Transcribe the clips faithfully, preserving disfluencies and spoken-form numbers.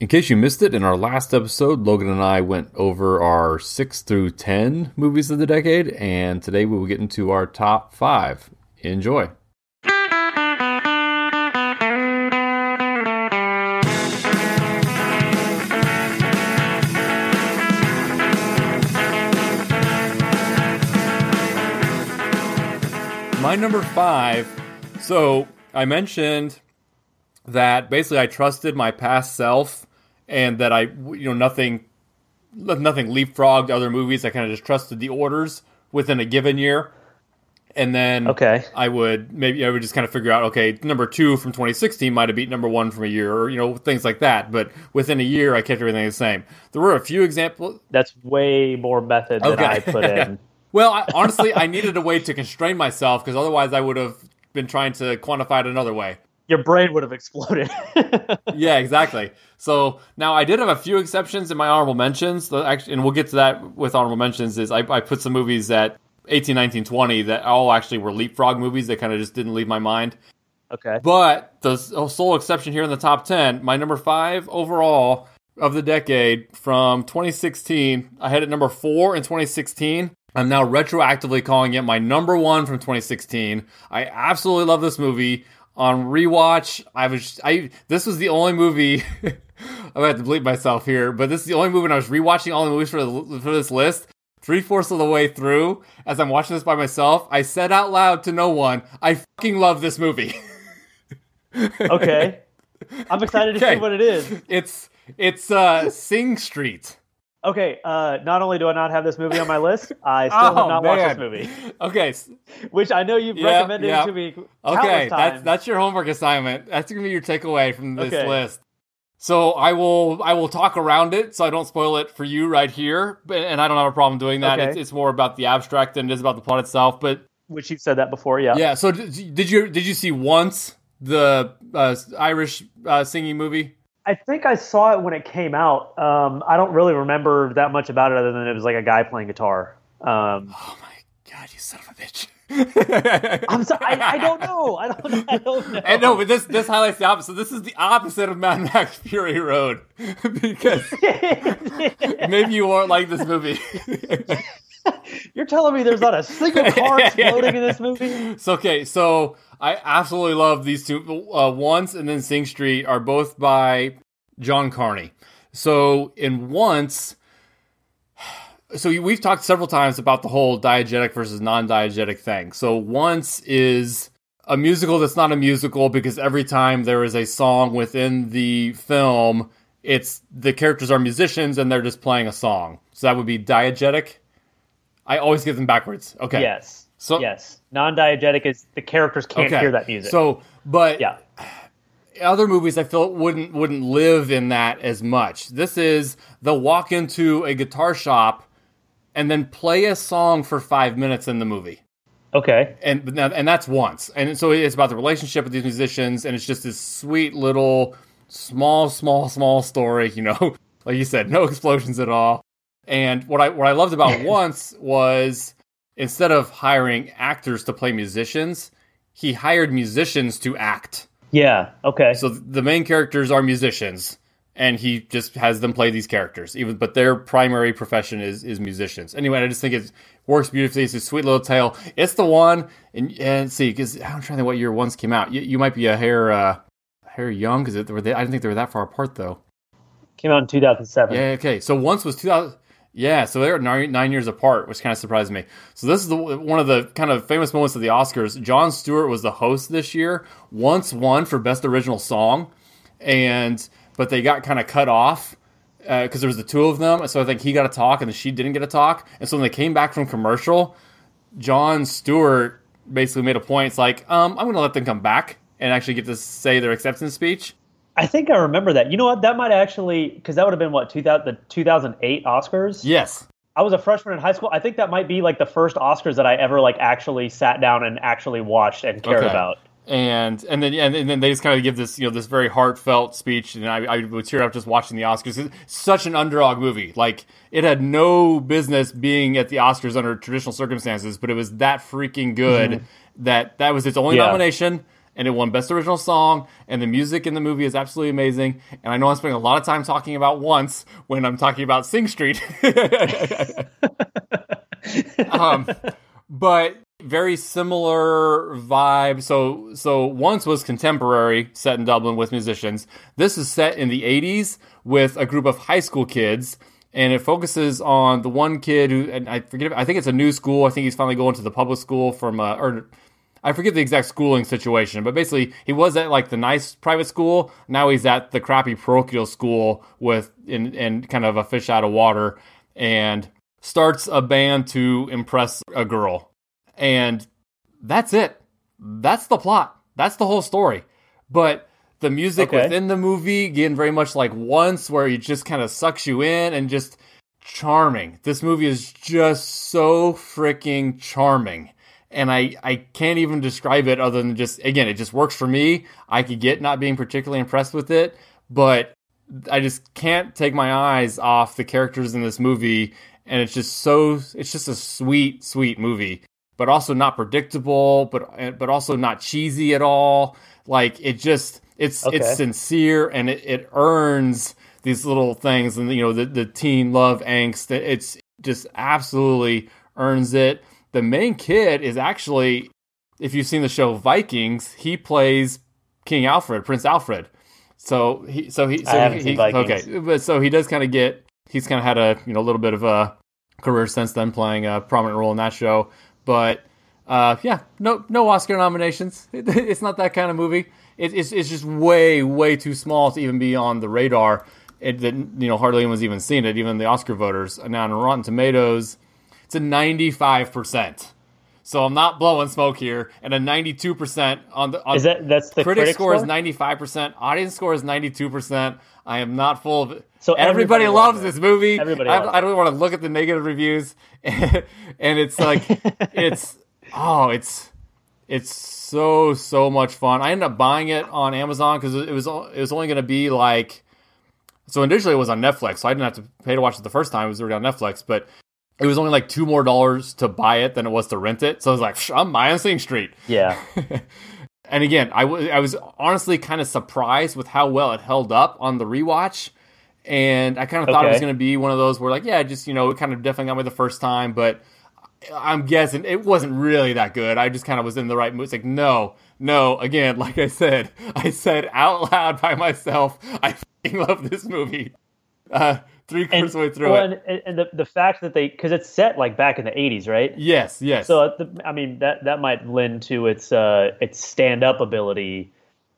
In case you missed it, in our last episode, Logan and I went over our six through ten movies of the decade, and today we will get into our top five. Enjoy. My number five, so I mentioned that basically I trusted my past self and that I, you know, nothing, nothing leapfrogged other movies. I kind of just trusted the orders within a given year, and then okay. I would maybe I would just kind of figure out, okay, number two from twenty sixteen might have beat number one from a year, or you know, things like that. But within a year, I kept everything the same. There were a few examples. That's way more method than okay. I put in. Well, I, honestly, I needed a way to constrain myself because otherwise, I would have been trying to quantify it another way. Your brain would have exploded. Yeah, exactly. So now I did have a few exceptions in my honorable mentions. Actually, and we'll get to that with honorable mentions. Is I, I put some movies at eighteen, nineteen, twenty that all actually were leapfrog movies that kind of just didn't leave my mind. Okay. But the sole exception here in the top ten, my number five overall of the decade from twenty sixteen, I had it number four in twenty sixteen. I'm now retroactively calling it my number one from twenty sixteen. I absolutely love this movie. On rewatch, I was I. This was the only movie. I'm gonna have to bleep myself here, but this is the only movie when I was rewatching all the movies for the, for this list. Three fourths of the way through, as I'm watching this by myself, I said out loud to no one, "I fucking love this movie." Okay, I'm excited to okay. see what it is. It's it's uh, Sing Street. Okay, uh, not only do I not have this movie on my list, I still oh, have not man. watched this movie. Okay. Which I know you've yeah, recommended yeah. to me countless Okay, times. That's, that's your homework assignment. That's going to be your takeaway from this okay. list. So I will I will talk around it so I don't spoil it for you right here. And I don't have a problem doing that. Okay. It's, it's more about the abstract than it is about the plot itself. But which you've said that before, yeah. Yeah, so did you, did you see Once, the uh, Irish uh, singing movie? I think I saw it when it came out. Um, I don't really remember that much about it other than it was like a guy playing guitar. Um, oh my God, you son of a bitch. I'm sorry, I, I don't know. I don't, I don't know. I know, but this, this highlights the opposite. This is the opposite of Mad Max Fury Road because maybe you won't like this movie. You're telling me there's not a single car exploding in this movie? So, okay, so I absolutely love these two. Uh, Once and then Sing Street are both by John Carney. So in Once, so we've talked several times about the whole diegetic versus non-diegetic thing. So Once is a musical that's not a musical because every time there is a song within the film, it's the characters are musicians and they're just playing a song. So that would be diegetic. I always get them backwards. Okay. Yes. So yes. Non-diegetic is the characters can't okay. hear that music. So, but yeah. Other movies I feel wouldn't wouldn't live in that as much. This is they'll walk into a guitar shop and then play a song for five minutes in the movie. Okay. And and that's Once. And so it's about the relationship with these musicians, and it's just this sweet little small, small, small story. You know, like you said, no explosions at all. And what I what I loved about Once was instead of hiring actors to play musicians, he hired musicians to act. Yeah, okay. So the main characters are musicians, and he just has them play these characters. Even but their primary profession is is musicians. Anyway, I just think it works beautifully. It's a sweet little tale. It's the one, and, and see, because I'm trying to think what year Once came out. You, you might be a hair uh, hair young because I didn't think they were that far apart though. Came out in two thousand seven. Yeah, okay. So Once was two thousand. Yeah, so they were nine, nine years apart, which kind of surprised me. So this is the, one of the kind of famous moments of the Oscars. Jon Stewart was the host this year. Once won for Best Original Song, and but they got kind of cut off because uh, there was the two of them. So I think he got a talk, and then she didn't get a talk. And so when they came back from commercial, Jon Stewart basically made a point. It's like, um, I'm going to let them come back and actually get to say their acceptance speech. I think I remember that. You know what? That might actually, because that would have been, what, two thousand, the two thousand eight Oscars? Yes. I was a freshman in high school. I think that might be, like, the first Oscars that I ever, like, actually sat down and actually watched and cared okay. about. And and then and, and then they just kind of give this, you know, this very heartfelt speech, and I, I would tear up just watching the Oscars. It's such an underdog movie. Like, it had no business being at the Oscars under traditional circumstances, but it was that freaking good mm-hmm. that that was its only yeah. nomination. and it won Best Original Song, and the music in the movie is absolutely amazing. And I know I'm spending a lot of time talking about Once when I'm talking about Sing Street. um, but very similar vibe. So, so Once was contemporary, set in Dublin with musicians. This is set in the eighties with a group of high school kids. And it focuses on the one kid who, and I forget, I think it's a new school. I think he's finally going to the public school from, uh, or I forget the exact schooling situation, but basically he was at like the nice private school. Now he's at the crappy parochial school with, in, and kind of a fish out of water, and starts a band to impress a girl. And that's it. That's the plot. That's the whole story. But the music okay. within the movie, again, very much like Once, where it just kind of sucks you in and just charming. This movie is just so freaking charming. And I, I can't even describe it other than just, again, it just works for me. I could get not being particularly impressed with it, but I just can't take my eyes off the characters in this movie. And it's just so, it's just a sweet, sweet movie, but also not predictable, but, but also not cheesy at all. Like it just... It's okay. It's sincere, and it, it earns these little things, and you know the, the teen love angst. It's just absolutely earns it. The main kid is actually, if you've seen the show Vikings, he plays King Alfred, Prince Alfred. So he so he so I haven't he, seen Vikings. Okay, but so he does kind of get he's kind of had a you know a little bit of a career since then, playing a prominent role in that show. But uh, yeah, no no Oscar nominations. It, it's not that kind of movie. It's it's just way way too small to even be on the radar. It that you know hardly anyone's even seen it. Even the Oscar voters. Now on Rotten Tomatoes, it's a ninety-five percent. So I'm not blowing smoke here. And a ninety-two percent on the on is that that's the critic, critic score, score is ninety-five percent. Audience score is ninety-two percent. I am not full of it. So everybody, everybody loves, loves this movie. Everybody. I, loves I don't want to look at the negative reviews. and it's like it's oh it's. It's so, so much fun. I ended up buying it on Amazon because it was it was only going to be like... So initially it was on Netflix, so I didn't have to pay to watch it the first time. It was already on Netflix, but it was only like two more dollars to buy it than it was to rent it. So I was like, I'm buying Sing Street. Yeah. And again, I, w- I was honestly kind of surprised with how well it held up on the rewatch. And I kind of thought okay. it was going to be one of those where like, yeah, just, you know, it kind of definitely got me the first time, but... I'm guessing it wasn't really that good. I just kind of was in the right mood. It's like, no, no. Again, like I said, I said out loud by myself, I fucking love this movie. Uh, three quarters way through well, it. And, and the, the fact that they, because it's set like back in the eighties, right? Yes, yes. So, the, I mean, that, that might lend to its uh, its stand-up ability,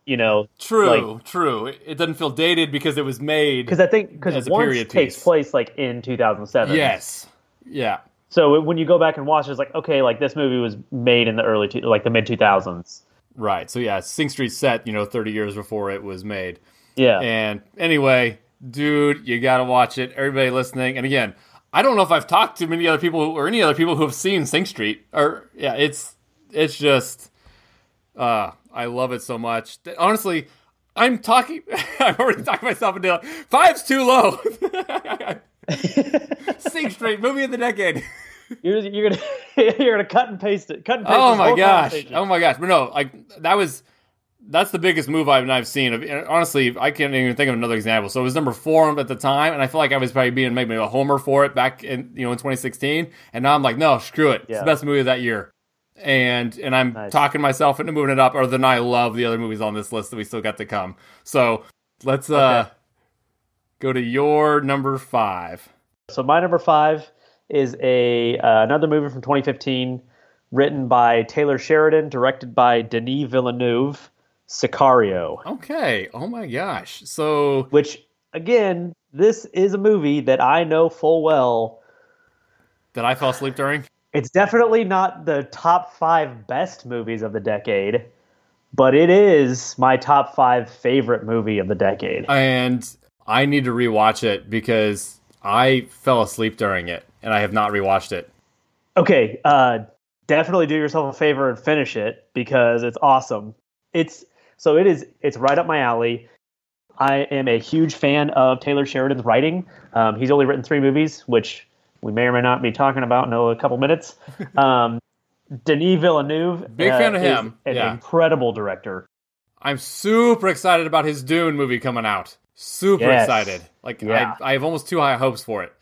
you know. True, like, true. It, it doesn't feel dated because it was made Because I think, because Once takes piece. place like in two thousand seven. Yes, yeah. So when you go back and watch, it's like, okay, like this movie was made in the early, two, like the mid two thousands. Right. So yeah, Sing Street set, you know, thirty years before it was made. Yeah. And anyway, dude, you got to watch it. Everybody listening. And again, I don't know if I've talked to many other people or any other people who have seen Sing Street or yeah, it's, it's just, uh, I love it so much. Honestly, I'm talking, I'm already talking myself into like, five's too low. Sing Street, movie of the decade. You're you're gonna you're gonna cut and paste it. Cut and paste. Oh my gosh! Oh my gosh! But no, like that was that's the biggest move I've I've seen. Honestly, I can't even think of another example. So it was number four at the time, and I feel like I was probably being maybe a homer for it back in you know in twenty sixteen. And now I'm like, no, screw it. Yeah. It's the best movie of that year. And and I'm nice. talking myself into moving it up. Other than I love the other movies on this list that we still got to come. So let's okay. uh. Go to your number five. So my number five is a uh, another movie from twenty fifteen, written by Taylor Sheridan, directed by Denis Villeneuve, Sicario. Okay. Oh my gosh. So, which again, this is a movie that I know full well that I fell asleep during. It's definitely not the top five best movies of the decade, but it is my top five favorite movie of the decade. And I need to rewatch it because I fell asleep during it, and I have not rewatched it. Okay, uh, definitely do yourself a favor and finish it because it's awesome. It's so it is. It's right up my alley. I am a huge fan of Taylor Sheridan's writing. Um, he's only written three movies, which we may or may not be talking about in a couple minutes. Um, Denis Villeneuve, big uh, fan of him. An yeah. incredible director. I'm super excited about his Dune movie coming out. Super yes. excited. Like yeah. I, I have almost too high hopes for it.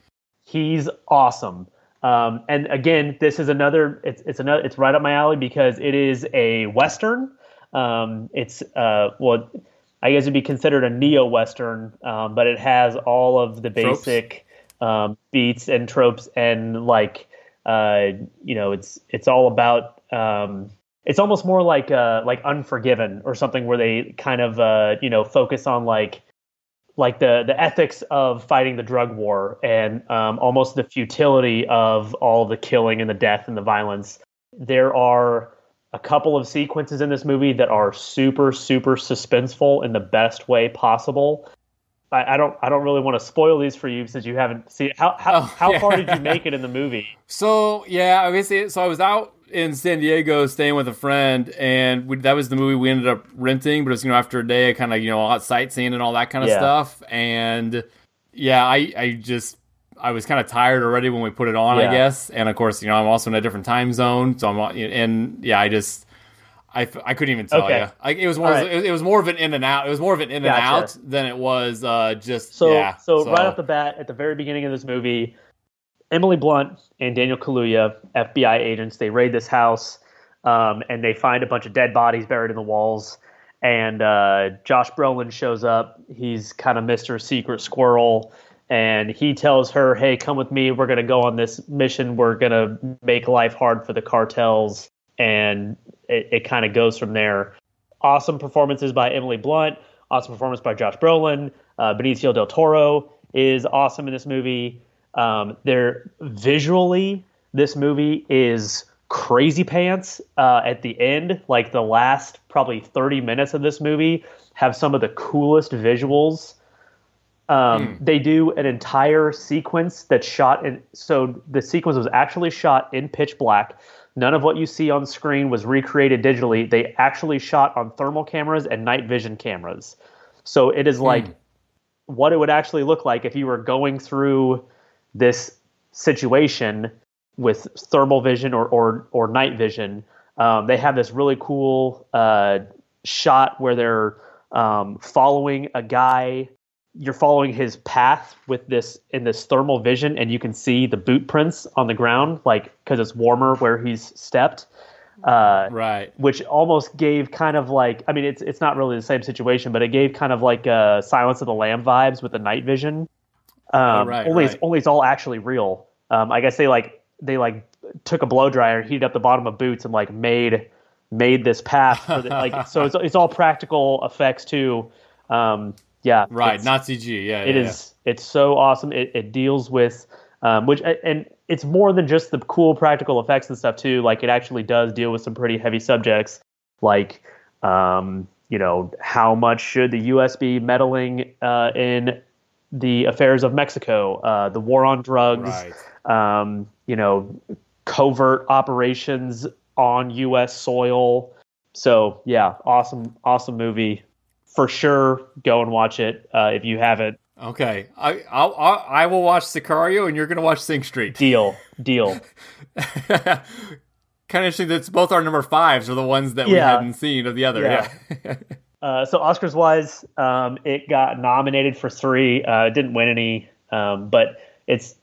He's awesome. Um, and again, this is another, it's, it's another, it's right up my alley because it is a Western. Um, it's, uh, well, I guess it'd be considered a neo-Western, um, but it has all of the basic, um, beats and tropes and like, uh, you know, it's, it's all about, um, it's almost more like, uh, like Unforgiven or something where they kind of, uh, you know, focus on like, like the, the ethics of fighting the drug war and um, almost the futility of all the killing and the death and the violence. There are a couple of sequences in this movie that are super, super suspenseful in the best way possible. I, I don't I don't really want to spoil these for you since you haven't seen it. How, how, oh, how yeah. far did you make it in the movie? So, yeah, I guess it, so I was out in San Diego staying with a friend, and we, that was the movie we ended up renting, but it was, you know, after a day, kind of, you know, out sightseeing and all that kind of yeah. stuff. And yeah, I, I just, I was kind of tired already when we put it on, yeah. I guess. And of course, you know, I'm also in a different time zone. So I'm, and yeah, I just, I, I couldn't even tell okay. you. I, it was more, right. it, it was more of an in and out. It was more of an in gotcha. and out than it was uh, just, so, yeah. So, so right off the bat, at the very beginning of this movie, Emily Blunt and Daniel Kaluuya, F B I agents, they raid this house um, and they find a bunch of dead bodies buried in the walls. And uh, Josh Brolin shows up. He's kind of Mister Secret Squirrel. And he tells her, hey, come with me. We're going to go on this mission. We're going to make life hard for the cartels. And it, it kind of goes from there. Awesome performances by Emily Blunt. Awesome performance by Josh Brolin. Uh, Benicio del Toro is awesome in this movie. Um, they're visually, this movie is crazy pants, uh, at the end, like the last probably thirty minutes of this movie have some of the coolest visuals. Um, mm. They do an entire sequence that's shot in. So the sequence was actually shot in pitch black. None of what you see on screen was recreated digitally. They actually shot on thermal cameras and night vision cameras. So it is like mm. what it would actually look like if you were going through this situation with thermal vision or or, or night vision. Um, they have this really cool uh, shot where they're um, following a guy. You're following his path with this in this thermal vision, and you can see the boot prints on the ground, like because it's warmer where he's stepped. Uh, right. Which almost gave kind of like, I mean, it's it's not really the same situation, but it gave kind of like a Silence of the Lamb vibes with the night vision. Um, oh, right, only, right. It's, only it's all actually real. Um, I guess they like they like took a blow dryer, heated up the bottom of boots, and like made made this path. For the, like so, it's it's all practical effects too. Um, yeah, right. Not C G. Yeah, it yeah, is. Yeah. It's so awesome. It it deals with um, which and it's more than just the cool practical effects and stuff too. Like it actually does deal with some pretty heavy subjects, like um, you know, how much should the U S be meddling uh, in the affairs of Mexico, uh, the war on drugs, right. um, you know, covert operations on U S soil. So yeah, awesome, awesome movie for sure. Go and watch it uh, if you haven't. Okay, I I'll, I'll, I will watch Sicario, and you're gonna watch Sing Street. Deal, deal. Kind of interesting that's both our number fives are the ones that yeah. we hadn't seen of the other. Yeah. yeah. Uh, so Oscars-wise, um, it got nominated for three. Uh, didn't win any, um, but it's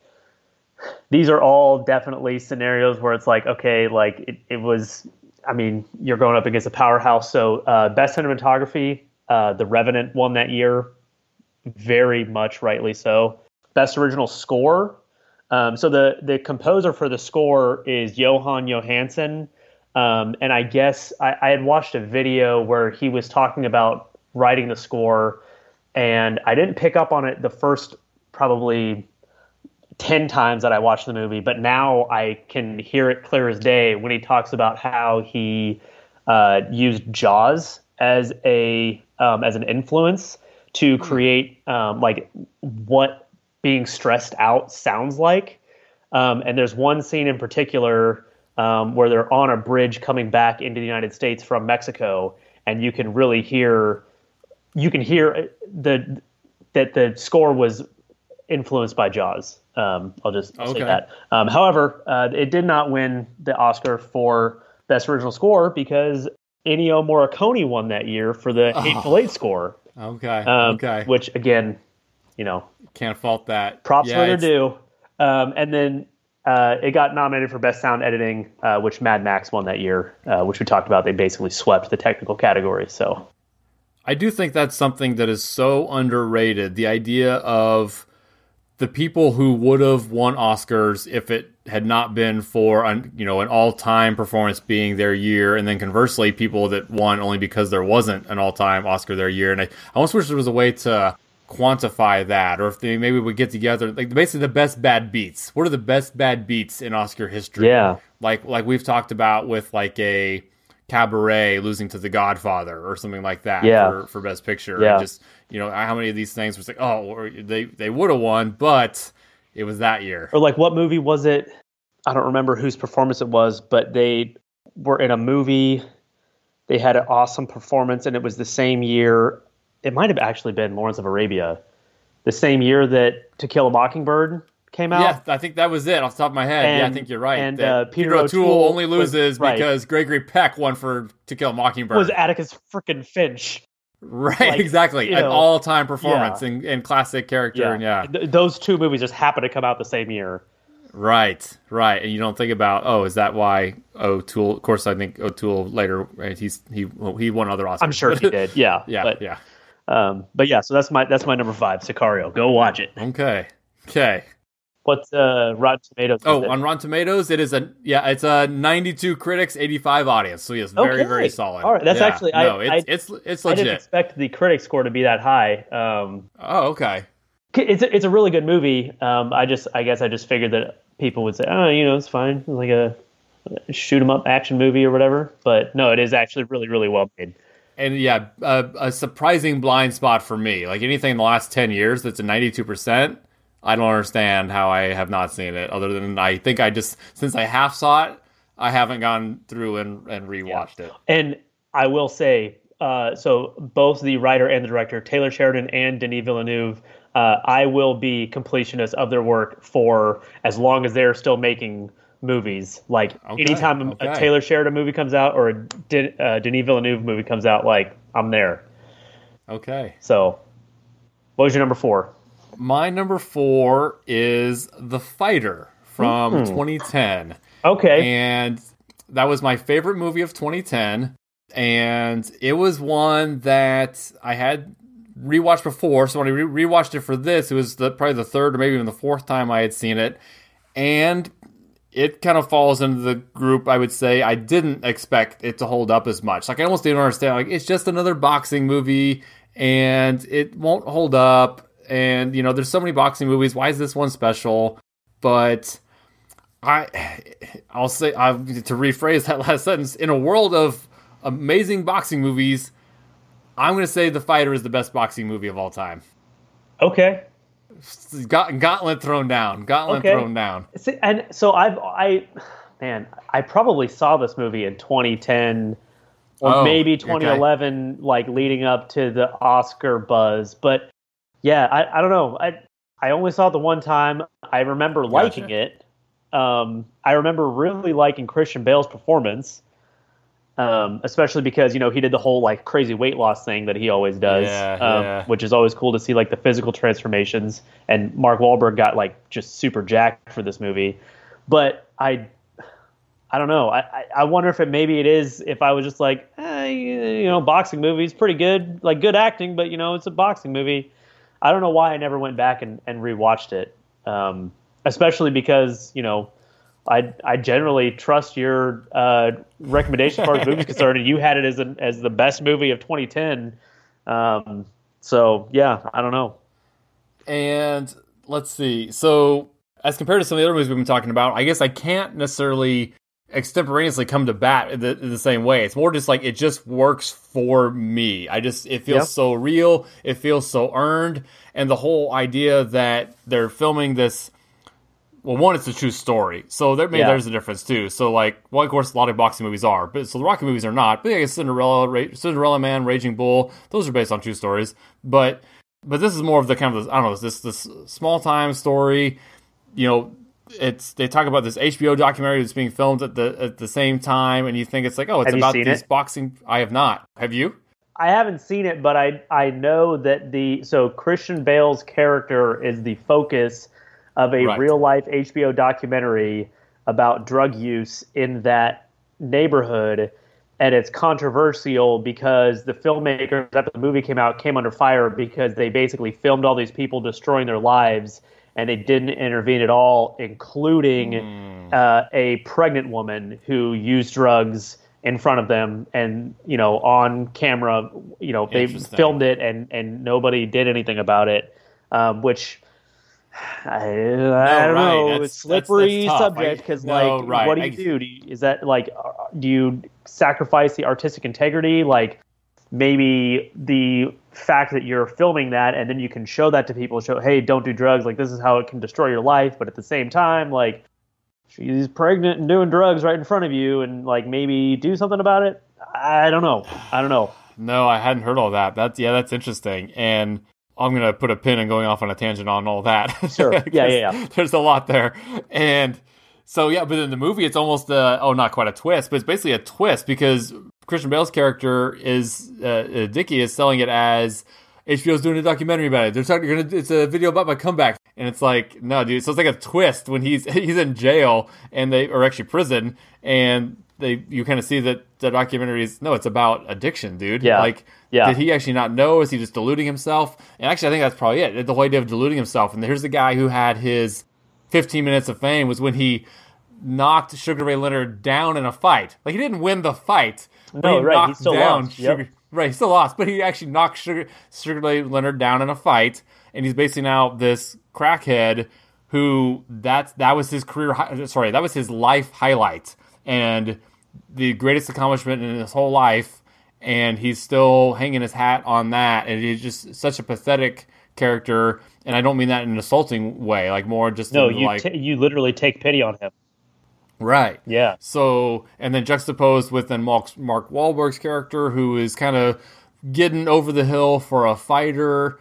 these are all definitely scenarios where it's like, okay, like it, it was. I mean, you're going up against a powerhouse. So uh, best cinematography, uh, The Revenant won that year, very much rightly so. Best original score. Um, so the the composer for the score is Johan Johansson. Um, and I guess I, I had watched a video where he was talking about writing the score, and I didn't pick up on it the first probably ten times that I watched the movie. But now I can hear it clear as day when he talks about how he uh, used Jaws as a um, as an influence to create um, like what being stressed out sounds like. Um, and there's one scene in particular. Um, where they're on a bridge coming back into the United States from Mexico, and you can really hear, you can hear the that the score was influenced by Jaws. Um, I'll just I'll okay. say that. Um, however, uh, it did not win the Oscar for Best Original Score because Ennio Morricone won that year for the oh. Hateful Eight score. Okay. Um, okay. Which, again, you know. Can't fault that. Props yeah, where they're due. Um, and then uh, it got nominated for Best Sound Editing, uh, which Mad Max won that year, uh, which we talked about. They basically swept the technical category. So I do think that's something that is so underrated. The idea of the people who would have won Oscars if it had not been for an, you know, an all-time performance being their year, and then conversely, people that won only because there wasn't an all-time Oscar their year. And I, I almost wish there was a way to quantify that, or if they maybe would get together, like basically the best bad beats. What are the best bad beats in Oscar history? Yeah, like like we've talked about with like a Cabaret losing to The Godfather or something like that yeah. for, for Best Picture. Yeah, and just, you know, how many of these things was like, oh, they they would have won, but it was that year. Or like, what movie was it? I don't remember whose performance it was, but they were in a movie. They had an awesome performance, and it was the same year. It might have actually been Lawrence of Arabia, the same year that To Kill a Mockingbird came out. Yeah, I think that was it off the top of my head. And, yeah, I think you're right. And uh, Peter, Peter O'Toole, O'Toole only loses was, right. because Gregory Peck won for To Kill a Mockingbird. Was Atticus frickin' Finch. Right, like, exactly. An know, all-time performance yeah. and, and classic character. Yeah. And yeah. Th- those two movies just happen to come out the same year. Right, right. And you don't think about, oh, is that why O'Toole... Of course, I think O'Toole later, right, he's he well, he won other Oscars. I'm sure he did, yeah. yeah, but, yeah. Um, but yeah, so that's my that's my number five, Sicario. Go watch it. Okay, okay. What's uh, Rotten Tomatoes? Oh, on Rotten Tomatoes, it is a yeah, it's a ninety-two critics, eighty-five audience. So yes, very okay. very solid. All right, that's yeah. actually no, I, it's, I, it's it's legit. I didn't expect the critic score to be that high. Um, oh, okay. It's it's a really good movie. Um, I just I guess I just figured that people would say, oh, you know, it's fine, it's like a shoot 'em up action movie or whatever. But no, it is actually really really well made. And yeah, a, a surprising blind spot for me. Like anything in the last ten years that's a ninety-two percent. I don't understand how I have not seen it, other than I think I just, since I half saw it, I haven't gone through and, and rewatched yeah. it. And I will say, uh, so both the writer and the director, Taylor Sheridan and Denis Villeneuve, uh, I will be completionist of their work for as long as they're still making movies. Like okay, anytime okay. a Taylor Sheridan movie comes out or a De- uh, Denis Villeneuve movie comes out, like I'm there. Okay. So what was your number four? My number four is The Fighter from mm-hmm. twenty ten. Okay. And that was my favorite movie of twenty ten. And it was one that I had rewatched before. So when I re- rewatched it for this, it was the, probably the third or maybe even the fourth time I had seen it. And it kind of falls into the group, I would say, I didn't expect it to hold up as much. Like, I almost didn't understand. Like, it's just another boxing movie and it won't hold up. And, you know, there's so many boxing movies. Why is this one special? But I, I'll say, I've, to rephrase that last sentence, in a world of amazing boxing movies, I'm going to say The Fighter is the best boxing movie of all time. Okay. Got, gauntlet thrown down. Gauntlet okay. thrown down. See, and so I've, I, man, I probably saw this movie in twenty ten or oh, maybe twenty eleven, okay. like leading up to the Oscar buzz. But yeah, I, I don't know. I I only saw it the one time. I remember liking gotcha. it. Um, I remember really liking Christian Bale's performance, um, especially because, you know, he did the whole like crazy weight loss thing that he always does, yeah, um, yeah. which is always cool to see, like the physical transformations. And Mark Wahlberg got like just super jacked for this movie. But I I don't know. I, I, I wonder if it maybe it is if I was just like, eh, you know, boxing movies, pretty good, like good acting, but, you know, it's a boxing movie. I don't know why I never went back and, and rewatched it, um, especially because, you know, I I generally trust your uh, recommendation as far as movies concerned, and you had it as a, as the best movie of twenty ten. Um, so, yeah, I don't know. And let's see. So as compared to some of the other movies we've been talking about, I guess I can't necessarily extemporaneously come to bat in the, the same way. It's more just like it just works for me. I just it feels yep. so real. It feels so earned. And the whole idea that they're filming this, well, one, it's a true story, so there maybe yeah. there's a difference too. So like, well, of course a lot of boxing movies are, but so the Rocky movies are not. But yeah, Cinderella, Ra- Cinderella Man, Raging Bull, those are based on true stories. But but this is more of the kind of the, I don't know, this this small time story, you know. it's they talk about this H B O documentary that's being filmed at the at the same time, and you think it's like, oh, it's have about these it? boxing. I have not. Have you? I haven't seen it, but I I know that the so Christian Bale's character is the focus of a right. real life H B O documentary about drug use in that neighborhood. And it's controversial because the filmmakers, after the movie came out, came under fire because they basically filmed all these people destroying their lives, and they didn't intervene at all, including mm. uh, a pregnant woman who used drugs in front of them, and you know, on camera, you know, they filmed it, and, and nobody did anything about it, um, which. I, I no, don't right. know. That's, it's a slippery that's, that's subject because, like, no, right. what do you do? do you, is that like, do you sacrifice the artistic integrity? Like, maybe the fact that you're filming that, and then you can show that to people. Show, hey, don't do drugs. Like, this is how it can destroy your life. But at the same time, like, she's pregnant and doing drugs right in front of you, and like, maybe do something about it. I don't know. I don't know. No, I hadn't heard all that. That's yeah, that's interesting. And I'm going to put a pin and going off on a tangent on all that. Sure. yeah, yeah, yeah. There's a lot there. And so, yeah, but in the movie, it's almost, a, oh, not quite a twist, but it's basically a twist because Christian Bale's character is, uh, Dickie is selling it as H B O's doing a documentary about it. They're talking, gonna, it's a video about my comeback. And it's like, no, dude. So it's like a twist when he's he's in jail and they are actually prison. And they you kind of see that the documentary is, no, it's about addiction, dude. Yeah. Like, yeah. Did he actually not know? Is he just deluding himself? And actually, I think that's probably it. The whole idea of deluding himself. And here's the guy who had his fifteen minutes of fame was when he knocked Sugar Ray Leonard down in a fight. Like, he didn't win the fight. No, he right. knocked he still down lost. Sugar, yep. Right, he still lost. But he actually knocked Sugar, Sugar Ray Leonard down in a fight. And he's basically now this crackhead who that's, that was his career. Hi- sorry, that was his life highlight. And the greatest accomplishment in his whole life. And he's still hanging his hat on that. And he's just such a pathetic character. And I don't mean that in an insulting way, like more just no, you like... T- you literally take pity on him. Right. Yeah. So, and then juxtaposed with then Mark, Mark Wahlberg's character, who is kind of getting over the hill for a fighter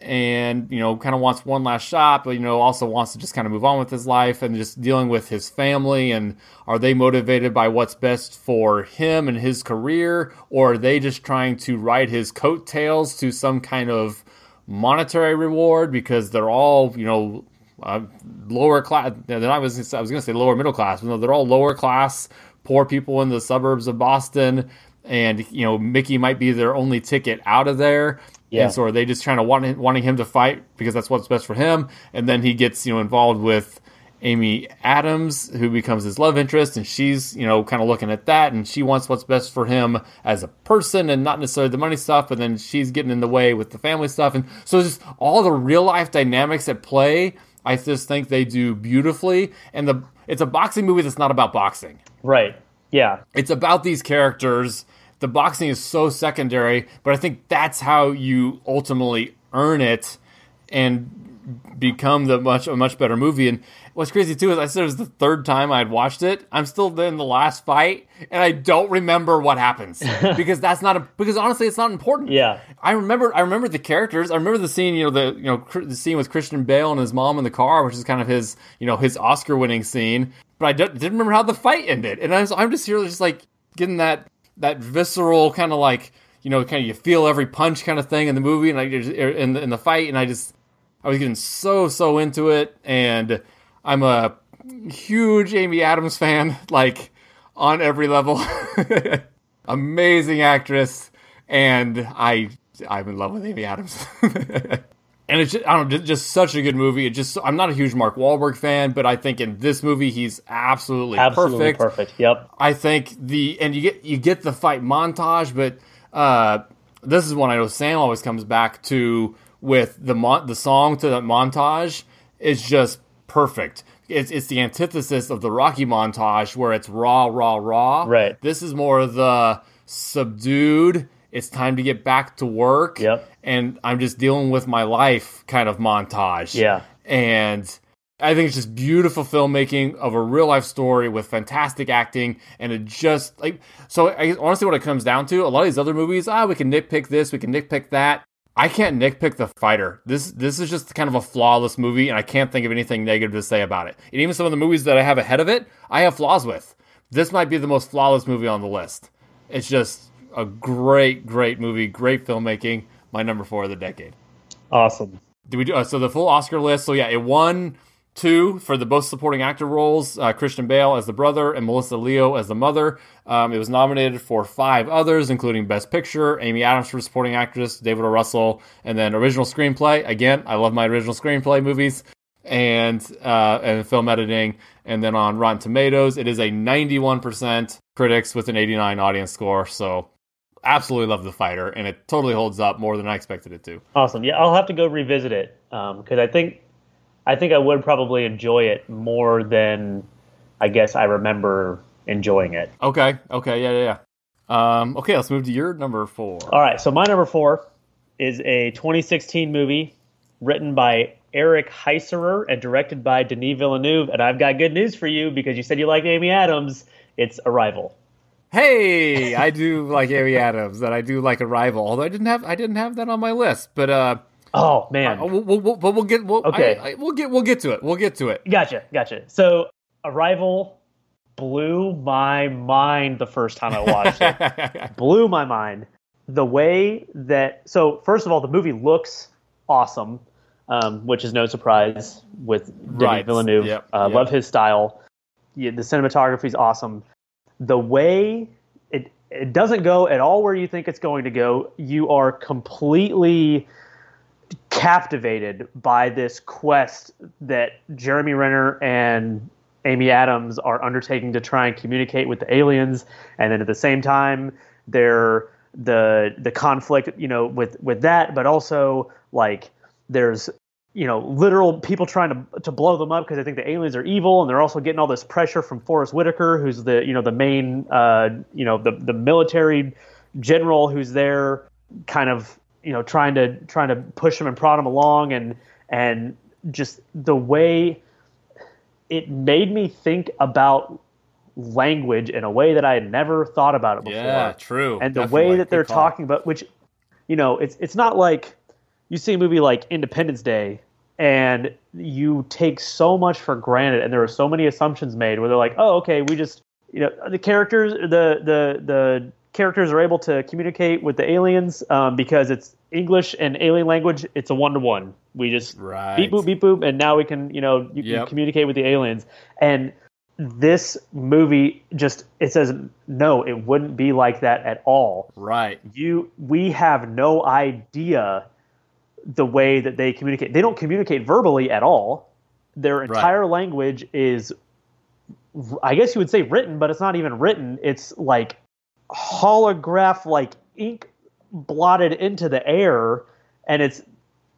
and, you know, kind of wants one last shot, but, you know, also wants to just kind of move on with his life and just dealing with his family. And are they motivated by what's best for him and his career? Or are they just trying to ride his coattails to some kind of monetary reward? Because they're all, you know, uh, lower class. They're not, I was going to say lower middle class. No, they're all lower class, poor people in the suburbs of Boston. And, you know, Mickey might be their only ticket out of there. Yeah. And so are they just trying to want wanting him to fight because that's what's best for him? And then he gets, you know, involved with Amy Adams, who becomes his love interest, and she's, you know, kind of looking at that, and she wants what's best for him as a person and not necessarily the money stuff, but then she's getting in the way with the family stuff. And so just all the real life dynamics at play, I just think they do beautifully. And the it's a boxing movie that's not about boxing. Right. Yeah. It's about these characters. The boxing is so secondary, but I think that's how you ultimately earn it and become the much a much better movie. And what's crazy, too, is I said it was the third time I'd watched it. I'm still in the last fight, and I don't remember what happens because that's not a, because honestly, it's not important. Yeah, I remember. I remember the characters. I remember the scene. You know, the you know the scene with Christian Bale and his mom in the car, which is kind of his you know his Oscar-winning scene. But I don't, didn't remember how the fight ended, and I was, I'm just here, just like getting that. that visceral kind of like, you know, kind of you feel every punch kind of thing in the movie and I just, in the, in the fight. And I just, I was getting so, so into it. And I'm a huge Amy Adams fan, like on every level, amazing actress. And I, I'm in love with Amy Adams. And it's just, I don't know, just such a good movie. It just, I'm not a huge Mark Wahlberg fan, but I think in this movie he's absolutely, absolutely perfect. Absolutely perfect. Yep. I think the and you get you get the fight montage, but uh, this is one I know Sam always comes back to with the mon- the song to that montage is just perfect. It's it's the antithesis of the Rocky montage where it's raw, raw, raw. Right. This is more of the subdued. It's time to get back to work. Yep. And I'm just dealing with my life kind of montage. Yeah. And I think it's just beautiful filmmaking of a real life story with fantastic acting. And it just like, so I, honestly, what it comes down to, a lot of these other movies, ah, we can nitpick this, we can nitpick that. I can't nitpick The Fighter. This this is just kind of a flawless movie, and I can't think of anything negative to say about it. And even some of the movies that I have ahead of it, I have flaws with. This might be the most flawless movie on the list. It's just a great, great movie, great filmmaking. My number four of the decade. Awesome. Did we do uh, so the full Oscar list? So yeah, it won two for the both supporting actor roles, uh, Christian Bale as the brother and Melissa Leo as the mother. Um, it was nominated for five others, including Best Picture, Amy Adams for Supporting Actress, David O. Russell, and then Original Screenplay. Again, I love my Original Screenplay movies, and uh, and film editing. And then on Rotten Tomatoes, it is a ninety-one percent critics with an eighty-nine audience score. So absolutely love The Fighter, and it totally holds up more than I expected it to. Awesome. Yeah, I'll have to go revisit it um, because I think... I think I would probably enjoy it more than I guess I remember enjoying it. Okay. Okay. Yeah. Yeah. yeah. Um, okay. Let's move to your number four. All right. So my number four is a twenty sixteen movie written by Eric Heisserer and directed by Denis Villeneuve. And I've got good news for you because you said you liked Amy Adams. It's Arrival. Hey, I do like Amy Adams, and I do like Arrival. Although I didn't have I didn't have that on my list, but. Uh, Oh man! But uh, we'll, we'll, we'll, we'll get we'll, okay. I, I, we'll get we'll get to it. We'll get to it. Gotcha, gotcha. So, Arrival blew my mind the first time I watched it. Blew my mind the way that. So, first of all, the movie looks awesome, um, which is no surprise with right. Denis Villeneuve. Yep, uh, yep. Love his style. Yeah, the cinematography is awesome. The way it it doesn't go at all where you think it's going to go. You are completely captivated by this quest that Jeremy Renner and Amy Adams are undertaking to try and communicate with the aliens, and then at the same time, they're the the conflict, you know, with with that, but also like there's you know literal people trying to to blow them up because they think the aliens are evil, and they're also getting all this pressure from Forrest Whitaker, who's the you know the main uh, you know the the military general who's there, kind of. You know, trying to trying to push him and prod him along, and and just the way it made me think about language in a way that I had never thought about it before. Yeah, true. And the Definitely. way that they're talking about, which, you know, it's it's not like you see a movie like Independence Day and you take so much for granted, and there are so many assumptions made where they're like, oh, okay, we just you know the characters the the the. characters are able to communicate with the aliens um, because it's English and alien language. It's a one-to-one. We just right. beep, boop, beep, boop, and now we can, you know, you yep. can communicate with the aliens. And this movie just, it says, no, it wouldn't be like that at all. Right. You, we have no idea the way that they communicate. They don't communicate verbally at all. Their entire right. language is, I guess you would say written, but it's not even written. It's like holograph, like ink blotted into the air, and it's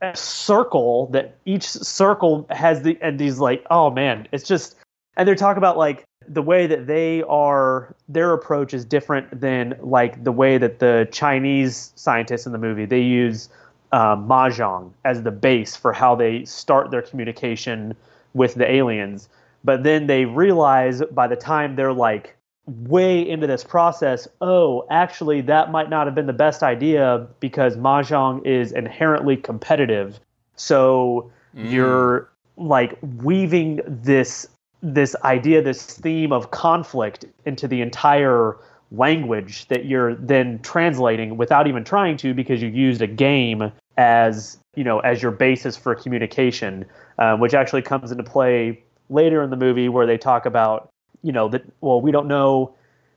a circle that each circle has the and these like oh man it's just and they're talking about like the way that they are their approach is different than like the way that the Chinese scientists in the movie they use uh, mahjong as the base for how they start their communication with the aliens, but then they realize by the time they're like way into this process, oh, actually, that might not have been the best idea because mahjong is inherently competitive. So mm. you're like weaving this this idea, this theme of conflict into the entire language that you're then translating without even trying to, because you used a game as you know as your basis for communication, uh, which actually comes into play later in the movie where they talk about. You know, that well, we don't know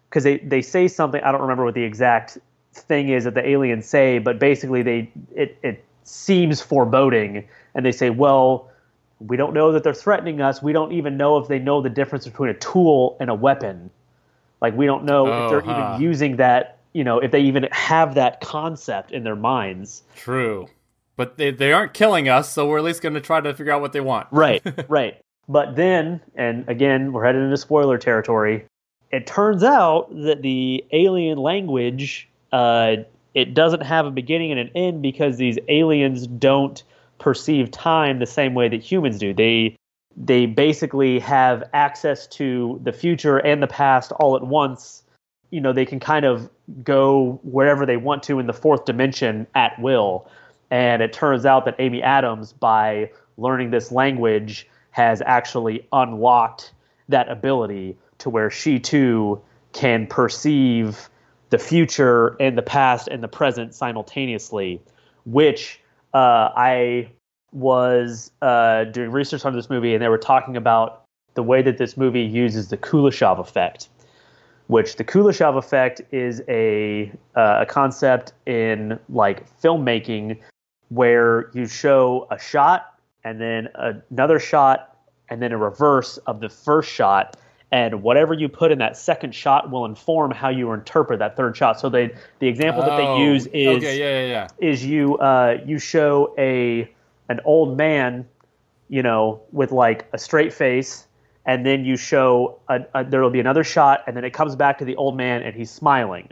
because they, they say something. I don't remember what the exact thing is that the aliens say, but basically they it, it seems foreboding. And they say, well, we don't know that they're threatening us. We don't even know if they know the difference between a tool and a weapon. Like, we don't know oh, if they're huh. even using that, you know, if they even have that concept in their minds. True. But they, they aren't killing us, so we're at least going to try to figure out what they want. Right, right. But then, and again, we're headed into spoiler territory, it turns out that the alien language, uh, it doesn't have a beginning and an end because these aliens don't perceive time the same way that humans do. They they basically have access to the future and the past all at once. You know, they can kind of go wherever they want to in the fourth dimension at will. And it turns out that Amy Adams, by learning this language, has actually unlocked that ability to where she too can perceive the future and the past and the present simultaneously, which uh, I was uh, doing research on this movie, and they were talking about the way that this movie uses the Kuleshov effect, which the Kuleshov effect is a, uh, a concept in like filmmaking where you show a shot and then another shot and then a reverse of the first shot, and whatever you put in that second shot will inform how you interpret that third shot. So they, the example oh, that they use is okay, yeah, yeah, yeah. is you uh, you show a an old man, you know, with like a straight face, and then you show a, a, there will be another shot, and then it comes back to the old man, and he's smiling.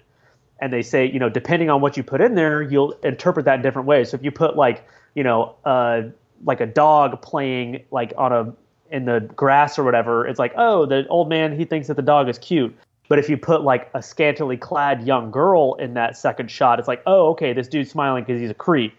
And they say, you know, depending on what you put in there, you'll interpret that in different ways. So if you put like, you know, uh, like a dog playing like on a in the grass or whatever, it's like, oh, the old man, he thinks that the dog is cute. But if you put like a scantily clad young girl in that second shot, it's like, oh, okay, this dude's smiling because he's a creep.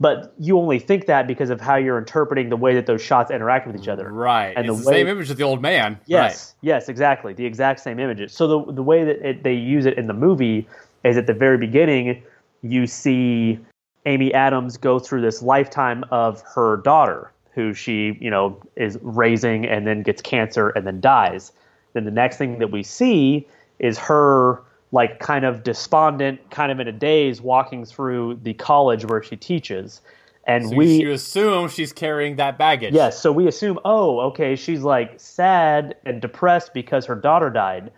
But you only think that because of how you're interpreting the way that those shots interact with each other. Right. And it's the, the way, same image with the old man. Yes. Right. Yes, exactly. The exact same images. So the the way that it, they use it in the movie is at the very beginning, you see Amy Adams go through this lifetime of her daughter, who she, you know, is raising and then gets cancer and then dies. Then the next thing that we see is her, like, kind of despondent, kind of in a daze, walking through the college where she teaches. And so we you assume she's carrying that baggage. Yes, so we assume, oh, okay, she's, like, sad and depressed because her daughter died.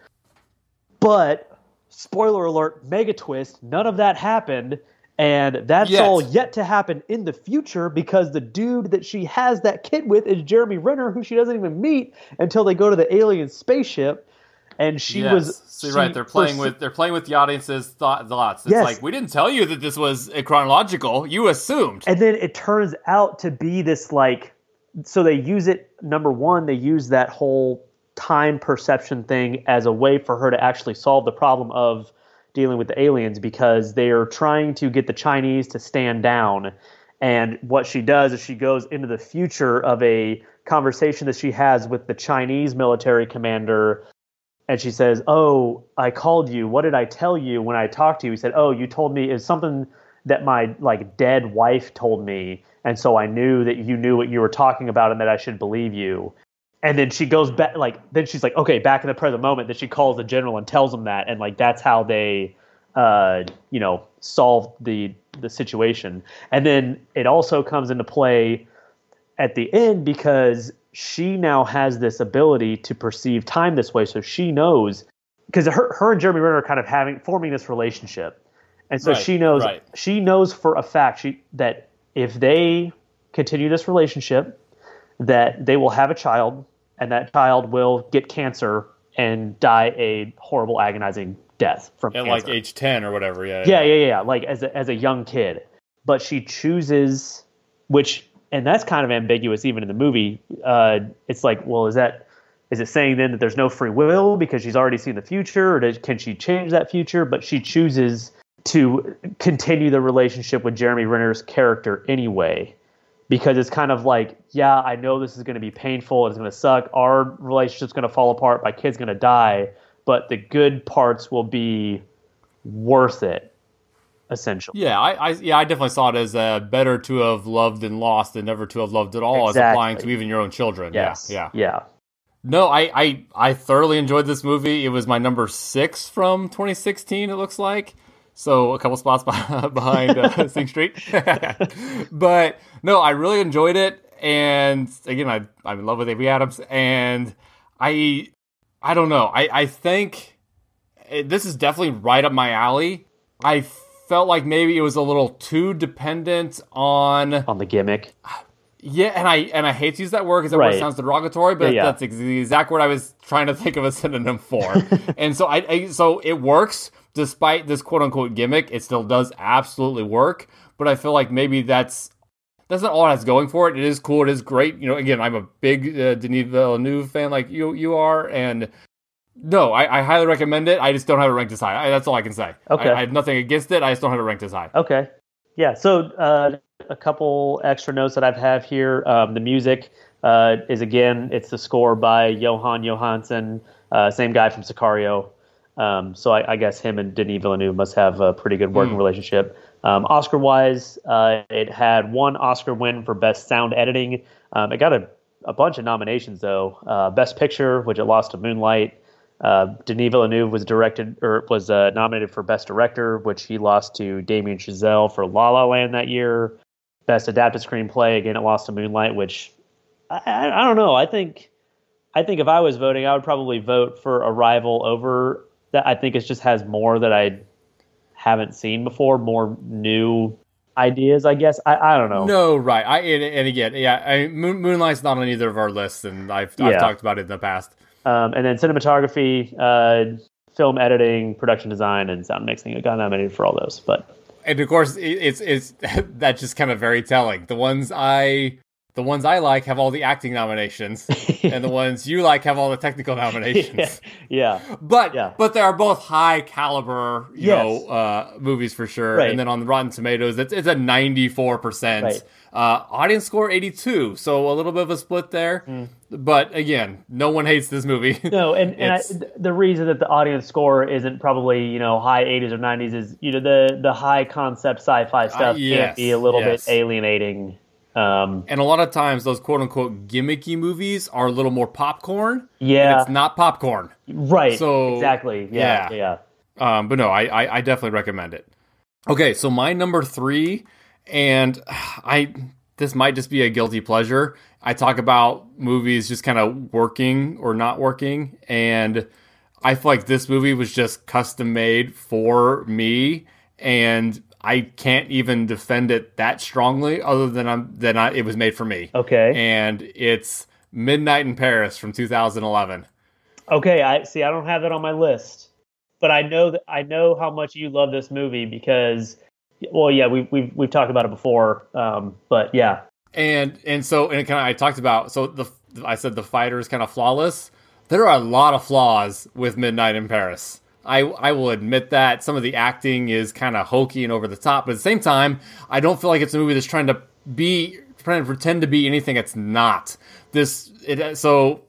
But, spoiler alert, mega twist, none of that happened. And that's yes. all yet to happen in the future, because the dude that she has that kid with is Jeremy Renner, who she doesn't even meet until they go to the alien spaceship. And she yes. was so you're right. They're playing was, with they're playing with the audience's thought, thoughts. It's yes. like, we didn't tell you that this was a chronological. You assumed. And then it turns out to be this like. So they use it. Number one, they use that whole time perception thing as a way for her to actually solve the problem of dealing with the aliens, because they are trying to get the Chinese to stand down. And what she does is she goes into the future of a conversation that she has with the Chinese military commander. And she says, oh, I called you. What did I tell you when I talked to you? He said, oh, you told me it's something that my like dead wife told me. And so I knew that you knew what you were talking about and that I should believe you. And then she goes back, like, then she's like, okay, back in the present moment, that she calls the general and tells him that. And, like, that's how they, uh, you know, solve the, the situation. And then it also comes into play at the end, because she now has this ability to perceive time this way. So she knows, because her, her and Jeremy Renner are kind of having, forming this relationship. And so right, she knows, right. she knows for a fact she, that if they continue this relationship, that they will have a child. And that child will get cancer and die a horrible, agonizing death from at cancer. At like age ten or whatever. Yeah, yeah, yeah, yeah, yeah. Like as a, as a young kid. But she chooses, which, and that's kind of ambiguous even in the movie. Uh, it's like, well, is that is it saying then that there's no free will because she's already seen the future? Or does, can she change that future? But she chooses to continue the relationship with Jeremy Renner's character anyway. Because it's kind of like, yeah, I know this is going to be painful. It's going to suck. Our relationship's going to fall apart. My kid's going to die. But the good parts will be worth it, essentially. Yeah, I, I yeah, I definitely saw it as uh, better to have loved and lost than never to have loved at all, exactly. as applying to even your own children. Yes. Yeah, yeah. yeah. No, I, I, I thoroughly enjoyed this movie. It was my number six from twenty sixteen, it looks like. So a couple spots behind uh, Sing Street. But no, I really enjoyed it. And again, I, I'm in love with Amy Adams. And I I don't know. I, I think it, this is definitely right up my alley. I felt like maybe it was a little too dependent on... On the gimmick. Yeah, and I and I hate to use that word because that right. word sounds derogatory, but yeah, yeah. that's the exact word I was trying to think of a synonym for. And so I, I so it works. Despite this quote-unquote gimmick, it still does absolutely work. But I feel like maybe that's that's not all it has going for it. It is cool. It is great. You know, again, I'm a big uh, Denis Villeneuve fan like you you are. And no, I, I highly recommend it. I just don't have it ranked as high. I, that's all I can say. Okay. I, I have nothing against it. I just don't have it ranked as high. Okay. Yeah, so uh, a couple extra notes that I have here. Um, the music uh, is, again, it's the score by Johan Johansson, uh, same guy from Sicario. Um, so I, I guess him and Denis Villeneuve must have a pretty good working mm. relationship. Um, Oscar-wise, uh, it had one Oscar win for Best Sound Editing. Um, it got a, a bunch of nominations, though. Uh, Best Picture, which it lost to Moonlight. Uh, Denis Villeneuve was directed or was uh, nominated for Best Director, which he lost to Damien Chazelle for La La Land that year. Best Adapted Screenplay, again, it lost to Moonlight, which I, I, I don't know. I think I think if I was voting, I would probably vote for Arrival over that. I think it just has more that I haven't seen before, more new ideas, I guess. I, I don't know. No, right. I and, and again, yeah, I, Moon, Moonlight's not on either of our lists, and I've, I've yeah. talked about it in the past. Um, and then cinematography, uh, film editing, production design, and sound mixing. It got nominated for all those. But and of course, it's it's that's just kind of very telling. The ones I the ones I like have all the acting nominations, and the ones you like have all the technical nominations. yeah. yeah, but yeah. but they are both high caliber, you yes. know, uh, movies for sure. Right. And then on the Rotten Tomatoes, it's it's a ninety-four percent Right. Uh, audience score eighty-two, so a little bit of a split there. Mm. But again, no one hates this movie. No, and, and I, the reason that the audience score isn't probably, you know, high eighties or nineties is, you know, the, the high concept sci-fi stuff uh, yes, can be a little yes. bit alienating. Um, and a lot of times those quote-unquote gimmicky movies are a little more popcorn. Yeah. And it's not popcorn. Right, so, exactly. Yeah, yeah. yeah. Um, but no, I, I, I definitely recommend it. Okay, so my number three... And I, this might just be a guilty pleasure. I talk about movies just kind of working or not working. And I feel like this movie was just custom made for me. And I can't even defend it that strongly other than I'm, than I, it was made for me. Okay. And it's Midnight in Paris from two thousand eleven. Okay. I see. I don't have that on my list, but I know that I know how much you love this movie because Well, yeah, we've we've we've talked about it before, um, but yeah, and and so and kind of I talked about so the I said the fighter is kind of flawless. There are a lot of flaws with Midnight in Paris. I I will admit that some of the acting is kind of hokey and over the top, but at the same time, I don't feel like it's a movie that's trying to be trying to pretend to be anything it's not. This it, so.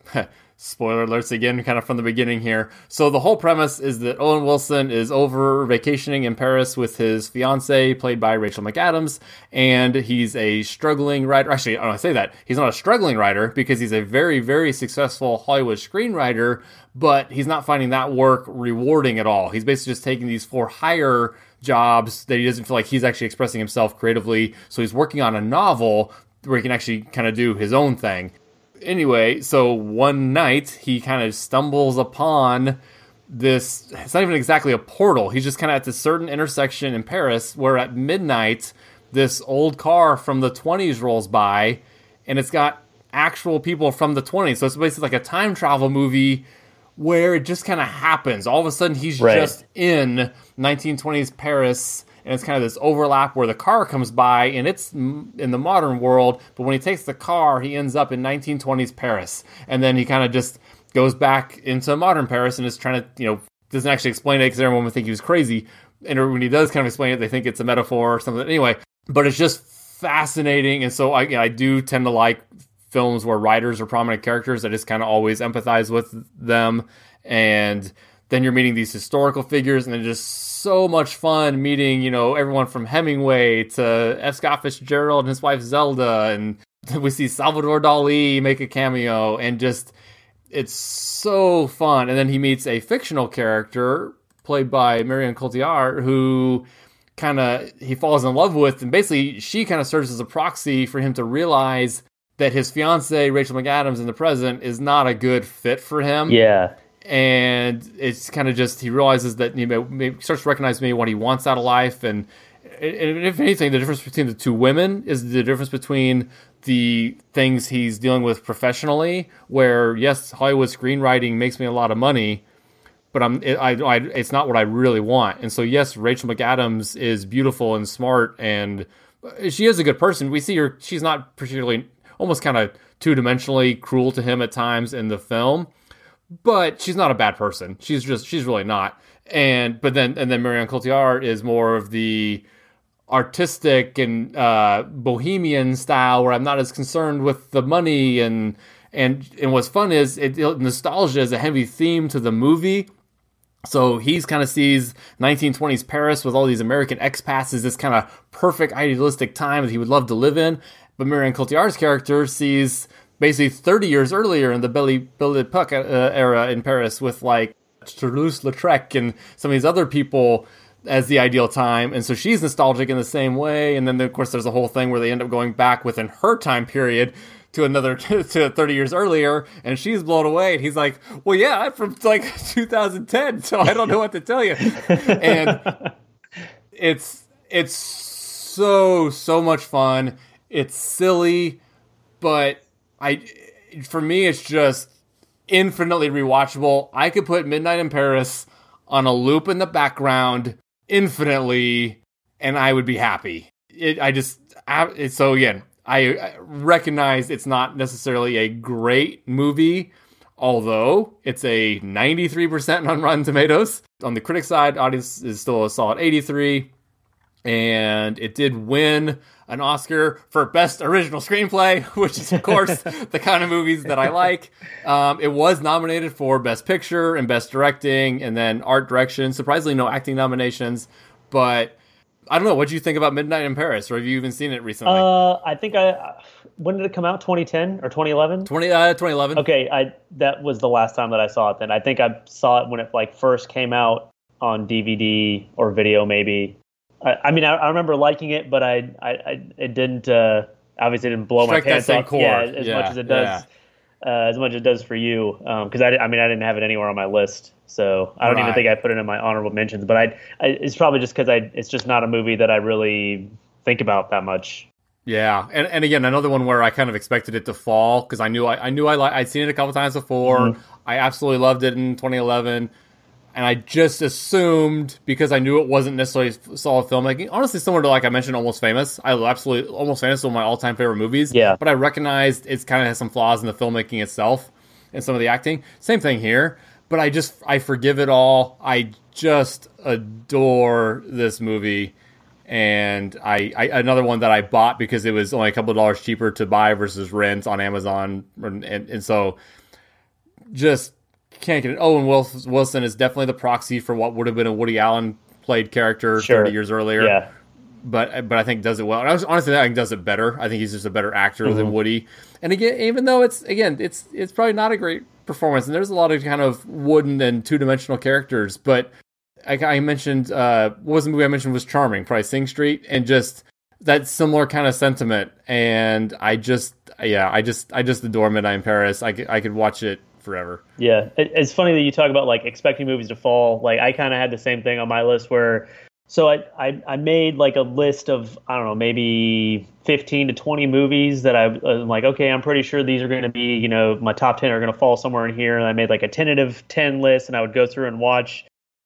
Spoiler alerts again, kind of from the beginning here. So the whole premise is that Owen Wilson is over vacationing in Paris with his fiancee, played by Rachel McAdams, and he's a struggling writer. Actually, I don't want to say that. He's not a struggling writer because he's a very, very successful Hollywood screenwriter, but he's not finding that work rewarding at all. He's basically just taking these for-hire jobs that he doesn't feel like he's actually expressing himself creatively. So he's working on a novel where he can actually kind of do his own thing. Anyway, so one night he kind of stumbles upon this, it's not even exactly a portal. He's just kind of at this certain intersection in Paris where at midnight, this old car from the twenties rolls by and it's got actual people from the twenties. So it's basically like a time travel movie where it just kind of happens. All of a sudden he's right. just in nineteen twenties Paris. And it's kind of this overlap where the car comes by, and it's in the modern world. But when he takes the car, he ends up in nineteen twenties Paris. And then he kind of just goes back into modern Paris and is trying to, you know, doesn't actually explain it because everyone would think he was crazy. And when he does kind of explain it, they think it's a metaphor or something. Anyway, but it's just fascinating. And so I, you know, I do tend to like films where writers are prominent characters. I just kind of always empathize with them. And then you're meeting these historical figures, and they're just so much fun meeting, you know, everyone from Hemingway to F. Scott Fitzgerald and his wife Zelda, and we see Salvador Dali make a cameo, and just it's so fun. And then he meets a fictional character played by Marion Cotillard, who kind of he falls in love with, and basically she kind of serves as a proxy for him to realize that his fiancée Rachel McAdams in the present is not a good fit for him. Yeah. And it's kind of just, he realizes that he starts to recognize maybe what he wants out of life. And, and if anything, the difference between the two women is the difference between the things he's dealing with professionally, where, yes, Hollywood screenwriting makes me a lot of money, but I'm, it, I, I, it's not what I really want. And so, yes, Rachel McAdams is beautiful and smart, and she is a good person. We see her, she's not particularly, almost kind of two-dimensionally cruel to him at times in the film. But she's not a bad person. She's just, she's really not. And, but then, and then Marion Cotillard is more of the, artistic and uh, bohemian style where I'm not as concerned with the money. And and and what's fun is it, it, nostalgia is a heavy theme to the movie. So he's kind of sees nineteen twenties Paris with all these American expats as this kind of perfect idealistic time that he would love to live in. But Marion Cotillard's character sees basically thirty years earlier in the Belle, Belle Epoque uh, era in Paris with like Toulouse-Lautrec and some of these other people as the ideal time. And so she's nostalgic in the same way. And then, of course, there's a whole thing where they end up going back within her time period to another to thirty years earlier, and she's blown away. And he's like, well, yeah, I'm from like two thousand ten, so I don't know what to tell you. And it's it's so so much fun. It's silly, but I for me it's just infinitely rewatchable. I could put Midnight in Paris on a loop in the background infinitely, and I would be happy. It, I just I, so again. I recognize it's not necessarily a great movie, although it's a ninety-three percent on Rotten Tomatoes. On the critic side, audience is still a solid eighty-three, and it did win an Oscar for Best Original Screenplay, which is, of course, the kind of movies that I like. Um, it was nominated for Best Picture and Best Directing, and then Art Direction. Surprisingly, no acting nominations, but I don't know. What do you think about Midnight in Paris, or have you even seen it recently? Uh, I think I. When did it come out? twenty ten or twenty eleven? twenty, uh, twenty eleven. Okay, I that was the last time that I saw it. Then I think I saw it when it like first came out on D V D or video, maybe. I, I mean, I, I remember liking it, but I, I, I it didn't uh, obviously it didn't blow Strike my pants off. Core. Yeah, as yeah, much as it does, yeah. uh, as much as it does for you, because um, I, I mean, I didn't have it anywhere on my list. So I don't right. even think I put it in my honorable mentions, but I, I it's probably just because I it's just not a movie that I really think about that much. Yeah, and and again, another one where I kind of expected it to fall because I knew I, I knew I li- I'd seen it a couple times before. Mm-hmm. I absolutely loved it in twenty eleven, and I just assumed because I knew it wasn't necessarily solid filmmaking. Honestly, similar to like I mentioned, Almost Famous. I absolutely Almost Famous is one of my all time favorite movies. Yeah, but I recognized it's kind of has some flaws in the filmmaking itself and some of the acting. Same thing here. But I just, I forgive it all. I just adore this movie. And I, I another one that I bought because it was only a couple of dollars cheaper to buy versus rent on Amazon. And, and, and so just can't get it. Owen Wilson is definitely the proxy for what would have been a Woody Allen played character sure. thirty years earlier. Yeah. But but I think does it well. And I was, honestly, I think does it better. I think he's just a better actor mm-hmm. than Woody. And again, even though it's, again, it's it's probably not a great performance, and there's a lot of kind of wooden and two-dimensional characters, but I, I mentioned uh what was the movie I mentioned was Charming, probably Sing Street, and just that similar kind of sentiment. And I just yeah I just I just adore Midnight in Paris. I could, I could watch it forever. Yeah, it, it's funny that you talk about like expecting movies to fall. Like I kind of had the same thing on my list where so I, I I made like a list of, I don't know, maybe fifteen to twenty movies that I, I'm like, okay, I'm pretty sure these are going to be, you know, my top ten are going to fall somewhere in here. And I made like a tentative ten list, and I would go through and watch.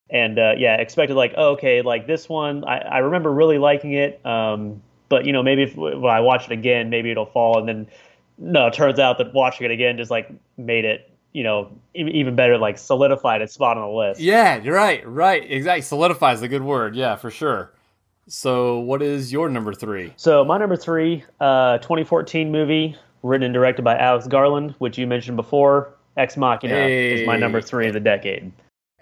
And uh, yeah, expected like, oh, okay, like this one, I, I remember really liking it. Um, but, you know, maybe if, when I watch it again, maybe it'll fall. And then, no, it turns out that watching it again just like made it, you know, even better, like solidified its spot on the list. Yeah, you're right, right, exactly. Solidify is a good word, yeah, for sure. So what is your number three? So my number three, uh, twenty fourteen movie, written and directed by Alex Garland, which you mentioned before, Ex Machina hey. is my number three of the decade.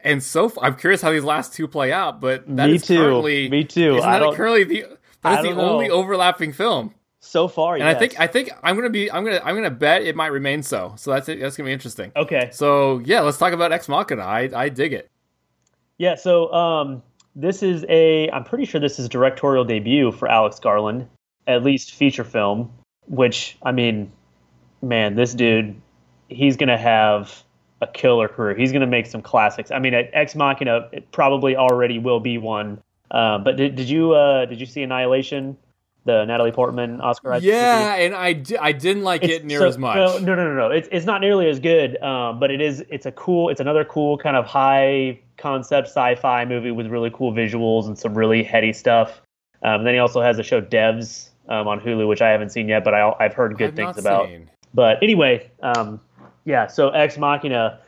And so f- I'm curious how these last two play out, but that Me is too. currently... Me too. Isn't I that currently the, that is the know. only overlapping film? So far, yeah. And yes. I think I think I'm gonna be I'm gonna I'm gonna bet it might remain so. So that's it. That's gonna be interesting. Okay. So yeah, let's talk about Ex Machina. I I dig it. Yeah. So um, this is a I'm pretty sure this is directorial debut for Alex Garland, at least feature film. Which I mean, man, this dude, he's gonna have a killer career. He's gonna make some classics. I mean, at Ex Machina, it probably already will be one. Uh, but did did you uh, did you see Annihilation? The Natalie Portman Oscar Isaac. Yeah, movie. and I, d- I didn't like it's, it near so, as much. No, no, no, no. It's it's not nearly as good, um, but it is. It's a cool. It's another cool kind of high concept sci-fi movie with really cool visuals and some really heady stuff. Um, and then he also has the show Devs um, on Hulu, which I haven't seen yet, but I, I've heard good I've things about. Seen. But anyway, um, yeah. So Ex Machina.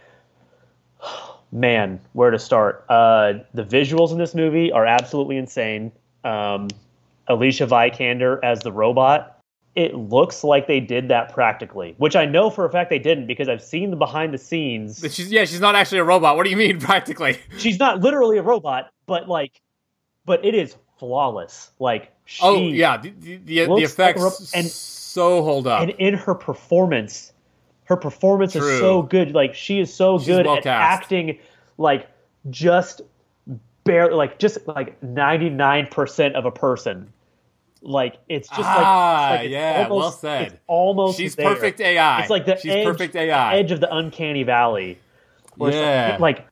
Man, where to start? Uh, the visuals in this movie are absolutely insane. Um, Alicia Vikander as the robot, it looks like they did that practically, which I know for a fact they didn't because I've seen the behind the scenes. But she's, yeah, she's not actually a robot. What do you mean practically? She's not literally a robot, but like, but it is flawless. Like, she oh yeah, the, the, the effects like and, so hold up. And in her performance, her performance True. is so good. Like, she is so she's good well at cast. acting. Like, just barely, like just like ninety nine percent of a person. Like, it's just ah, like, like it's yeah, almost, well said. It's almost she's there. Perfect A I. It's like the she's edge, perfect A I. edge of the uncanny valley. Yeah, like, like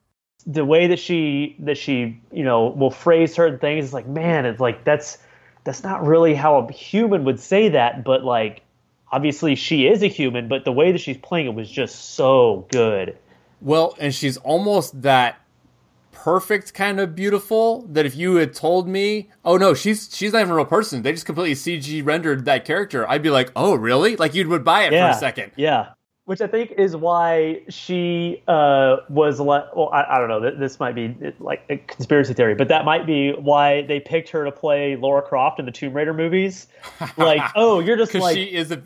the way that she that she you know will phrase certain things. It's like, man, it's like that's that's not really how a human would say that. But like, obviously she is a human. But the way that she's playing it was just so good. Well, and she's almost that perfect kind of beautiful that if you had told me, oh no, she's she's not even a real person, they just completely C G rendered that character, I'd be like, oh really? Like, you would buy it yeah, for a second. Yeah, which I think is why she uh, was like, well, I, I don't know, this might be like a conspiracy theory, but that might be why they picked her to play Lara Croft in the Tomb Raider movies. Like, oh, you're just like, she is a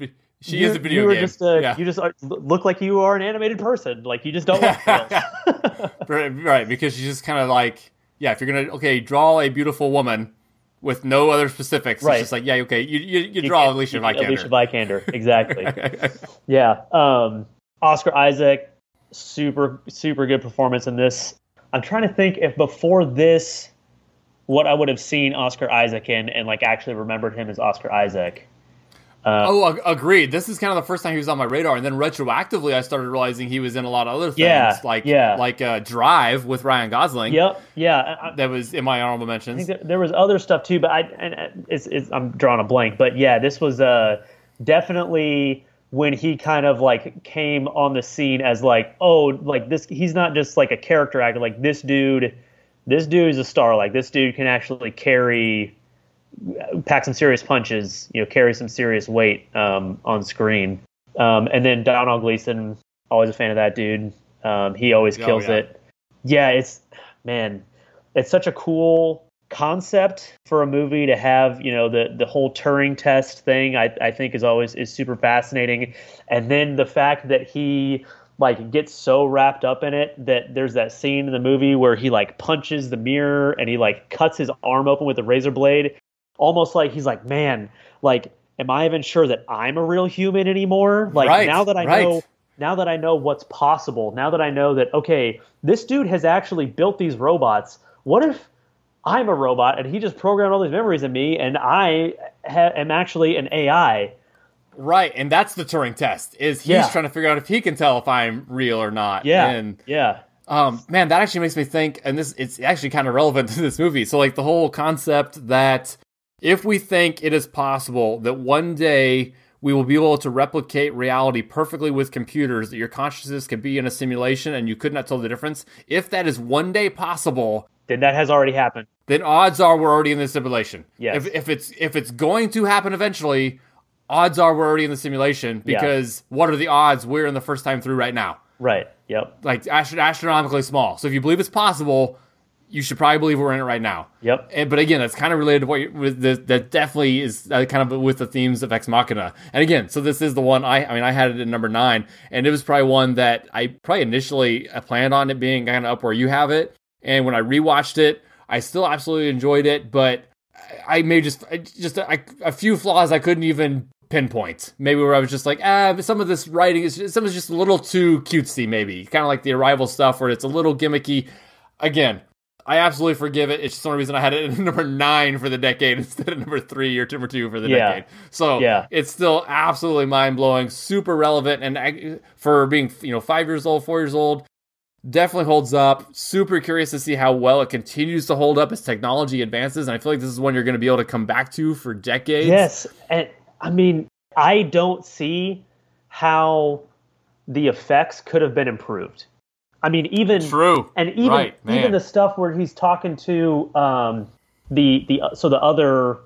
she you, is a video you were game. Just a, yeah. You just are, look like you are an animated person. Like, you just don't look real. Right, because you just kind of like, yeah, if you're going to, okay, draw a beautiful woman with no other specifics. Right. It's just like, yeah, okay, you you, you, you draw can, Alicia Vikander. Alicia Vikander, exactly. Yeah. Um, Oscar Isaac, super, super good performance in this. I'm trying to think if before this, what I would have seen Oscar Isaac in and like actually remembered him as Oscar Isaac. Uh, oh, ag- agreed. This is kind of the first time he was on my radar, and then retroactively, I started realizing he was in a lot of other things, yeah, like yeah. like uh, Drive with Ryan Gosling. Yep, yeah, I, that was in my honorable mentions. I think that there was other stuff too, but I and it's, it's, I'm drawing a blank. But yeah, this was uh, definitely when he kind of like came on the scene as like, oh, like this. He's not just like a character actor. Like, this dude, this dude is a star. Like, this dude can actually carry. Pack some serious punches, you know, carry some serious weight um, on screen. Um, and then Donald Gleason, always a fan of that dude. Um, he always oh, kills yeah. it. Yeah, it's, man, it's such a cool concept for a movie to have, you know, the the whole Turing test thing, I, I think is always is super fascinating. And then the fact that he like gets so wrapped up in it that there's that scene in the movie where he like punches the mirror and he like cuts his arm open with a razor blade. Almost like he's like, man, like, am I even sure that I'm a real human anymore? Like, right, now that I right. know, now that I know what's possible, now that I know that, okay, this dude has actually built these robots. What if I'm a robot and he just programmed all these memories in me and I ha- am actually an A I? Right, and that's the Turing test, is he's yeah. trying to figure out if he can tell if I'm real or not. Yeah, and, yeah. Um, man, that actually makes me think, and this it's actually kind of relevant to this movie. So, like, the whole concept that if we think it is possible that one day we will be able to replicate reality perfectly with computers, that your consciousness could be in a simulation and you could not tell the difference, if that is one day possible, then that has already happened. Then odds are we're already in the simulation. Yes. If, if it's if it's going to happen eventually, odds are we're already in the simulation, because yeah. what are the odds we're in the first time through right now? Right. Yep. Like, astro- astronomically small. So if you believe it's possible, you should probably believe we're in it right now. Yep. And, but again, that's kind of related to what you, the, that definitely is uh, kind of with the themes of Ex Machina. And again, so this is the one I, I mean, I had it at number nine, and it was probably one that I probably initially planned on it being kind of up where you have it. And when I rewatched it, I still absolutely enjoyed it, but I, I may just, I, just I, a few flaws I couldn't even pinpoint. Maybe where I was just like, ah, but some of this writing is just, some is just a little too cutesy, maybe. Kind of like the Arrival stuff where it's a little gimmicky. Again, I absolutely forgive it. It's just the only reason I had it at number nine for the decade instead of number three or number two for the yeah. decade. So yeah. it's still absolutely mind-blowing, super relevant, and I, for being you know five years old, four years old, definitely holds up. Super curious to see how well it continues to hold up as technology advances, and I feel like this is one you're going to be able to come back to for decades. Yes, and I mean, I don't see how the effects could have been improved. I mean, even True. and even right, even the stuff where he's talking to um, the the so the other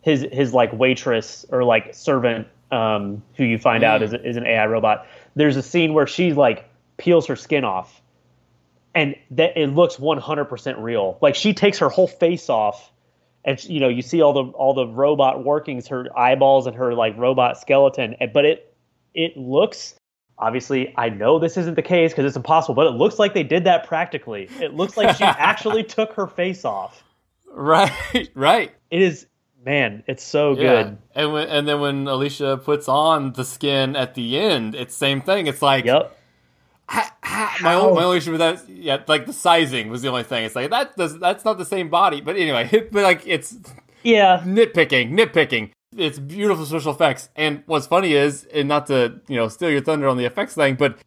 his his like waitress or like servant um, who you find mm. out is is an A I robot. There's a scene where she like peels her skin off, and that it looks one hundred percent real. Like, she takes her whole face off And she, you know, you see all the all the robot workings, her eyeballs and her like robot skeleton. But it it looks, obviously, I know this isn't the case because it's impossible, but it looks like they did that practically. It looks like she actually took her face off. Right, right. It is, man, it's so yeah. good. And when, and then when Alicia puts on the skin at the end, it's same thing. It's like, yep. I, I, my, only, my only issue with that, yeah, like the sizing was the only thing. It's like that does that's not the same body. But anyway, it, but like it's yeah, nitpicking, nitpicking. It's beautiful special effects. And what's funny is, and not to, you know, steal your thunder on the effects thing, but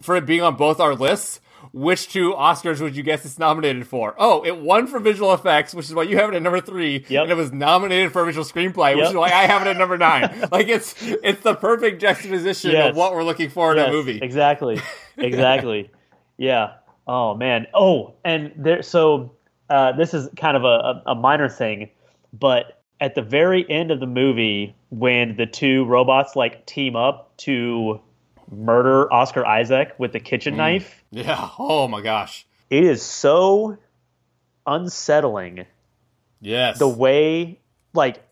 for it being on both our lists, which two Oscars would you guess it's nominated for? Oh, it won for visual effects, which is why you have it at number three, yep. and it was nominated for original screenplay, yep. which is why I have it at number nine. Like, it's it's the perfect juxtaposition yes. of what we're looking for in yes, a movie. Exactly, exactly. yeah. Oh, man. Oh, and there. so uh, this is kind of a, a minor thing, but at the very end of the movie, when the two robots, like, team up to murder Oscar Isaac with the kitchen mm. knife. Yeah. Oh my gosh. It is so unsettling. Yes. The way, like,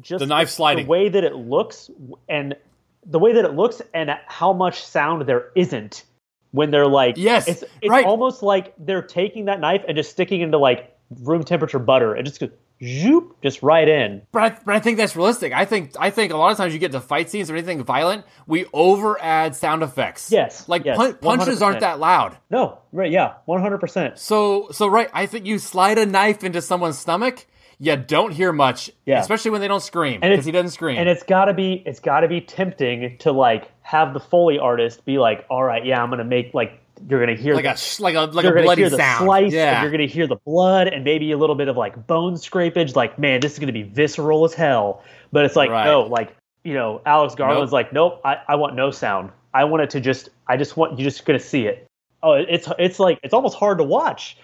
just the knife sliding, the way that it looks, and the way that it looks, and how much sound there isn't when they're like, yes, it's, it's right. almost like they're taking that knife and just sticking into like room temperature butter and just goes zoop, just right in. But I, but I think that's realistic. I think I think a lot of times you get to fight scenes or anything violent, we over add sound effects. Yes, like yes, pun- punches aren't that loud. No, right? Yeah, one hundred percent. So so right, I think you slide a knife into someone's stomach, you don't hear much. Yeah, especially when they don't scream, because he doesn't scream. And it's gotta be it's gotta be tempting to like have the Foley artist be like, all right, yeah, I'm gonna make like. You're gonna hear like a the, like a like a bloody hear the sound. Slice, yeah, and you're gonna hear the blood and maybe a little bit of like bone scrapage. Like, man, this is gonna be visceral as hell. But it's like right. no, like you know, Alex Garland's nope. like, nope, I, I want no sound. I want it to just, I just want you're just gonna see it. Oh, it's it's like it's almost hard to watch.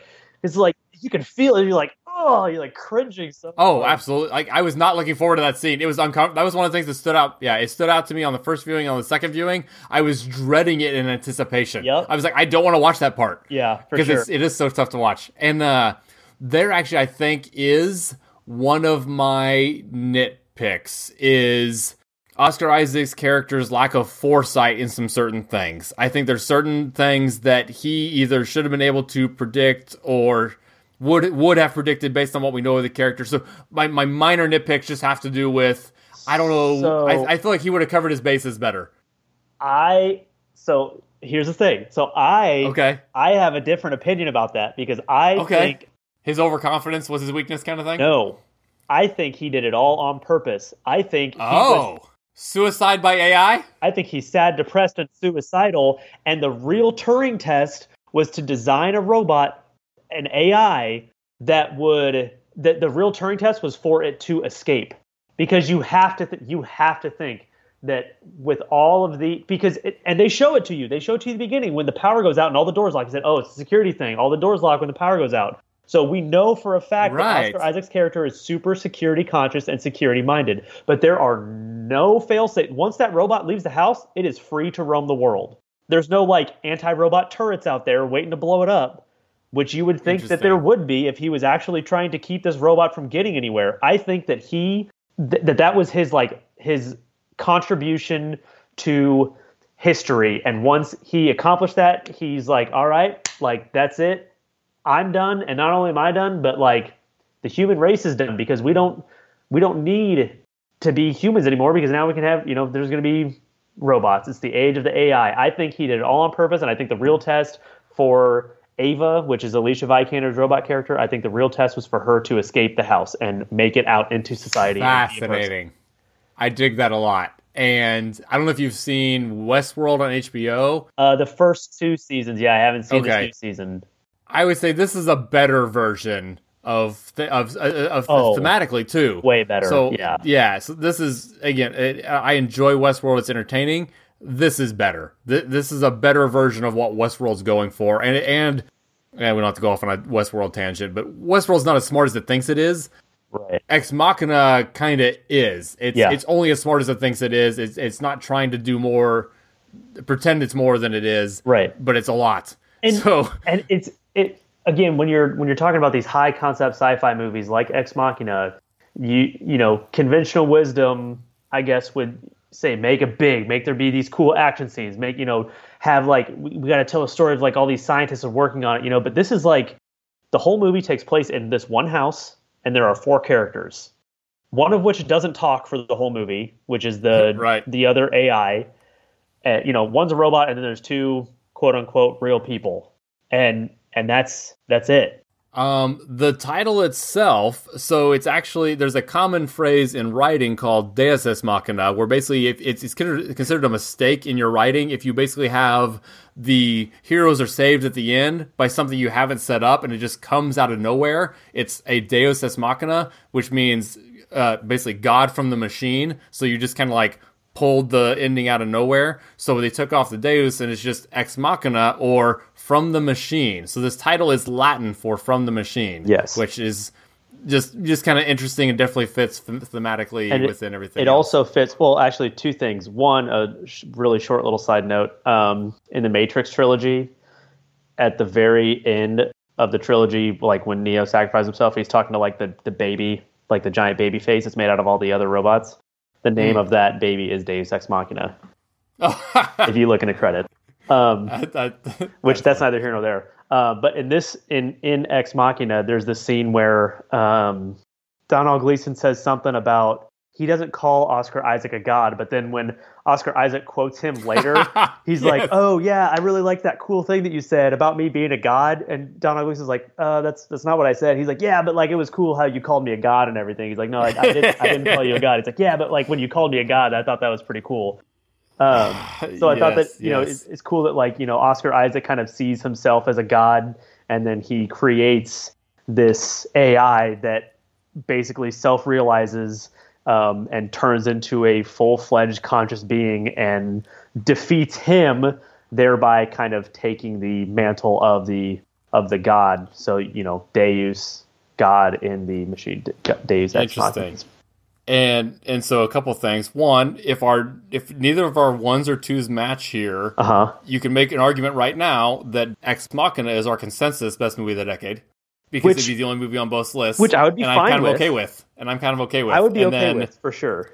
It's like you can feel it. You're like, oh, you're like cringing. So oh, much. Absolutely. Like I was not looking forward to that scene. It was uncomfortable. That was one of the things that stood out. Yeah, it stood out to me on the first viewing. On the second viewing, I was dreading it in anticipation. Yep. I was like, I don't want to watch that part. Yeah, for sure. Because it is so tough to watch. And uh, there actually, I think, is one of my nitpicks is Oscar Isaac's character's lack of foresight in some certain things. I think there's certain things that he either should have been able to predict or would would have predicted based on what we know of the character. So my, my minor nitpicks just have to do with, I don't know, so, I, I feel like he would have covered his bases better. I, so here's the thing. So I, okay. I have a different opinion about that because I okay. think... His overconfidence was his weakness kind of thing? No. I think he did it all on purpose. I think he Oh. was, suicide by A I? I think he's sad, depressed, and suicidal. And the real Turing test was to design a robot, an A I, that would that the real Turing test was for it to escape, because you have to th- you have to think that with all of the because it, and they show it to you they show it to you at the beginning when the power goes out and all the doors lock. He said, oh, it's a security thing, all the doors lock when the power goes out. So we know for a fact right. that Oscar Isaac's character is super security conscious and security minded, but there are no fail-safe. Once that robot leaves the house, it is free to roam the world. There's no like anti-robot turrets out there waiting to blow it up, which you would think that there would be if he was actually trying to keep this robot from getting anywhere. I think that he, th- that that was his like his contribution to history. And once he accomplished that, he's like, all right, like that's it. I'm done. And not only am I done, but like the human race is done, because we don't, we don't need to be humans anymore, because now we can have, you know, there's going to be robots. It's the age of the A I. I think he did it all on purpose. And I think the real test for Ava, which is Alicia Vikander's robot character, I think the real test was for her to escape the house and make it out into society. Fascinating. I dig that a lot. And I don't know if you've seen Westworld on H B O. Uh, the first two seasons. Yeah, I haven't seen okay. this new season. I would say this is a better version of th- of, uh, of oh, thematically, too. Way better. So, yeah. Yeah. So this is, again, it, I enjoy Westworld. It's entertaining. This is better. Th- this is a better version of what Westworld's going for. And, and and we don't have to go off on a Westworld tangent, but Westworld's not as smart as it thinks it is. Right. Ex Machina kind of is. It's yeah. it's only as smart as it thinks it is. It's it's not trying to do more, pretend it's more than it is. Right. But it's a lot. And, so and it's it again, when you're when you're talking about these high concept sci-fi movies like Ex Machina, you you know, conventional wisdom, I guess, would say make it big, make there be these cool action scenes, make, you know, have like, we, we got to tell a story of like all these scientists are working on it, you know. But this is like, the whole movie takes place in this one house, and there are four characters, one of which doesn't talk for the whole movie, which is the right. the other A I. Uh, you know, one's a robot, and then there's two quote unquote real people, and and that's that's it. Um, the title itself, so it's actually, there's a common phrase in writing called Deus Ex Machina, where basically if it's, it's considered a mistake in your writing if you basically have the heroes are saved at the end by something you haven't set up and it just comes out of nowhere. It's a Deus Ex Machina, which means uh, basically God from the machine. So you just kind of like pulled the ending out of nowhere. So they took off the Deus and it's just Ex Machina, or From the Machine. So this title is Latin for From the Machine. Yes. Which is just just kind of interesting and definitely fits thematically and within it, everything. It else. also fits, well, actually two things. One, a sh- really short little side note. Um, in the Matrix trilogy, at the very end of the trilogy, like when Neo sacrifices himself, he's talking to like the, the baby, like the giant baby face that's made out of all the other robots. The name mm. of that baby is Deus Ex Machina. Oh. If you look in the credit, um, I, I, I, which that's neither here nor there. Uh, but in this, in, in Ex Machina, there's this scene where um, Donald Gleason says something about, he doesn't call Oscar Isaac a god, but then when Oscar Isaac quotes him later, he's yes. like, "Oh yeah, I really like that cool thing that you said about me being a god." And Donald Gleason's like, "Uh, that's that's not what I said." He's like, "Yeah, but like it was cool how you called me a god and everything." He's like, "No, like, I didn't. I didn't call you a god." It's like, "Yeah, but like when you called me a god, I thought that was pretty cool." Um, so I yes, thought that you yes. know it's, it's cool that like you know Oscar Isaac kind of sees himself as a god, and then he creates this A I that basically self-realizes. Um, and turns into a full-fledged conscious being and defeats him, thereby kind of taking the mantle of the of the god. So, you know, Deus, God in the machine, Deus Ex Machina. Interesting. And and so a couple things. One, if our if neither of our ones or twos match here, uh-huh. you can make an argument right now that Ex Machina is our consensus best movie of the decade. Because which, it'd be the only movie on both lists. Which I would be and fine I'm kind with. of okay with. And I'm kind of okay with. I would be and okay then, with, for sure.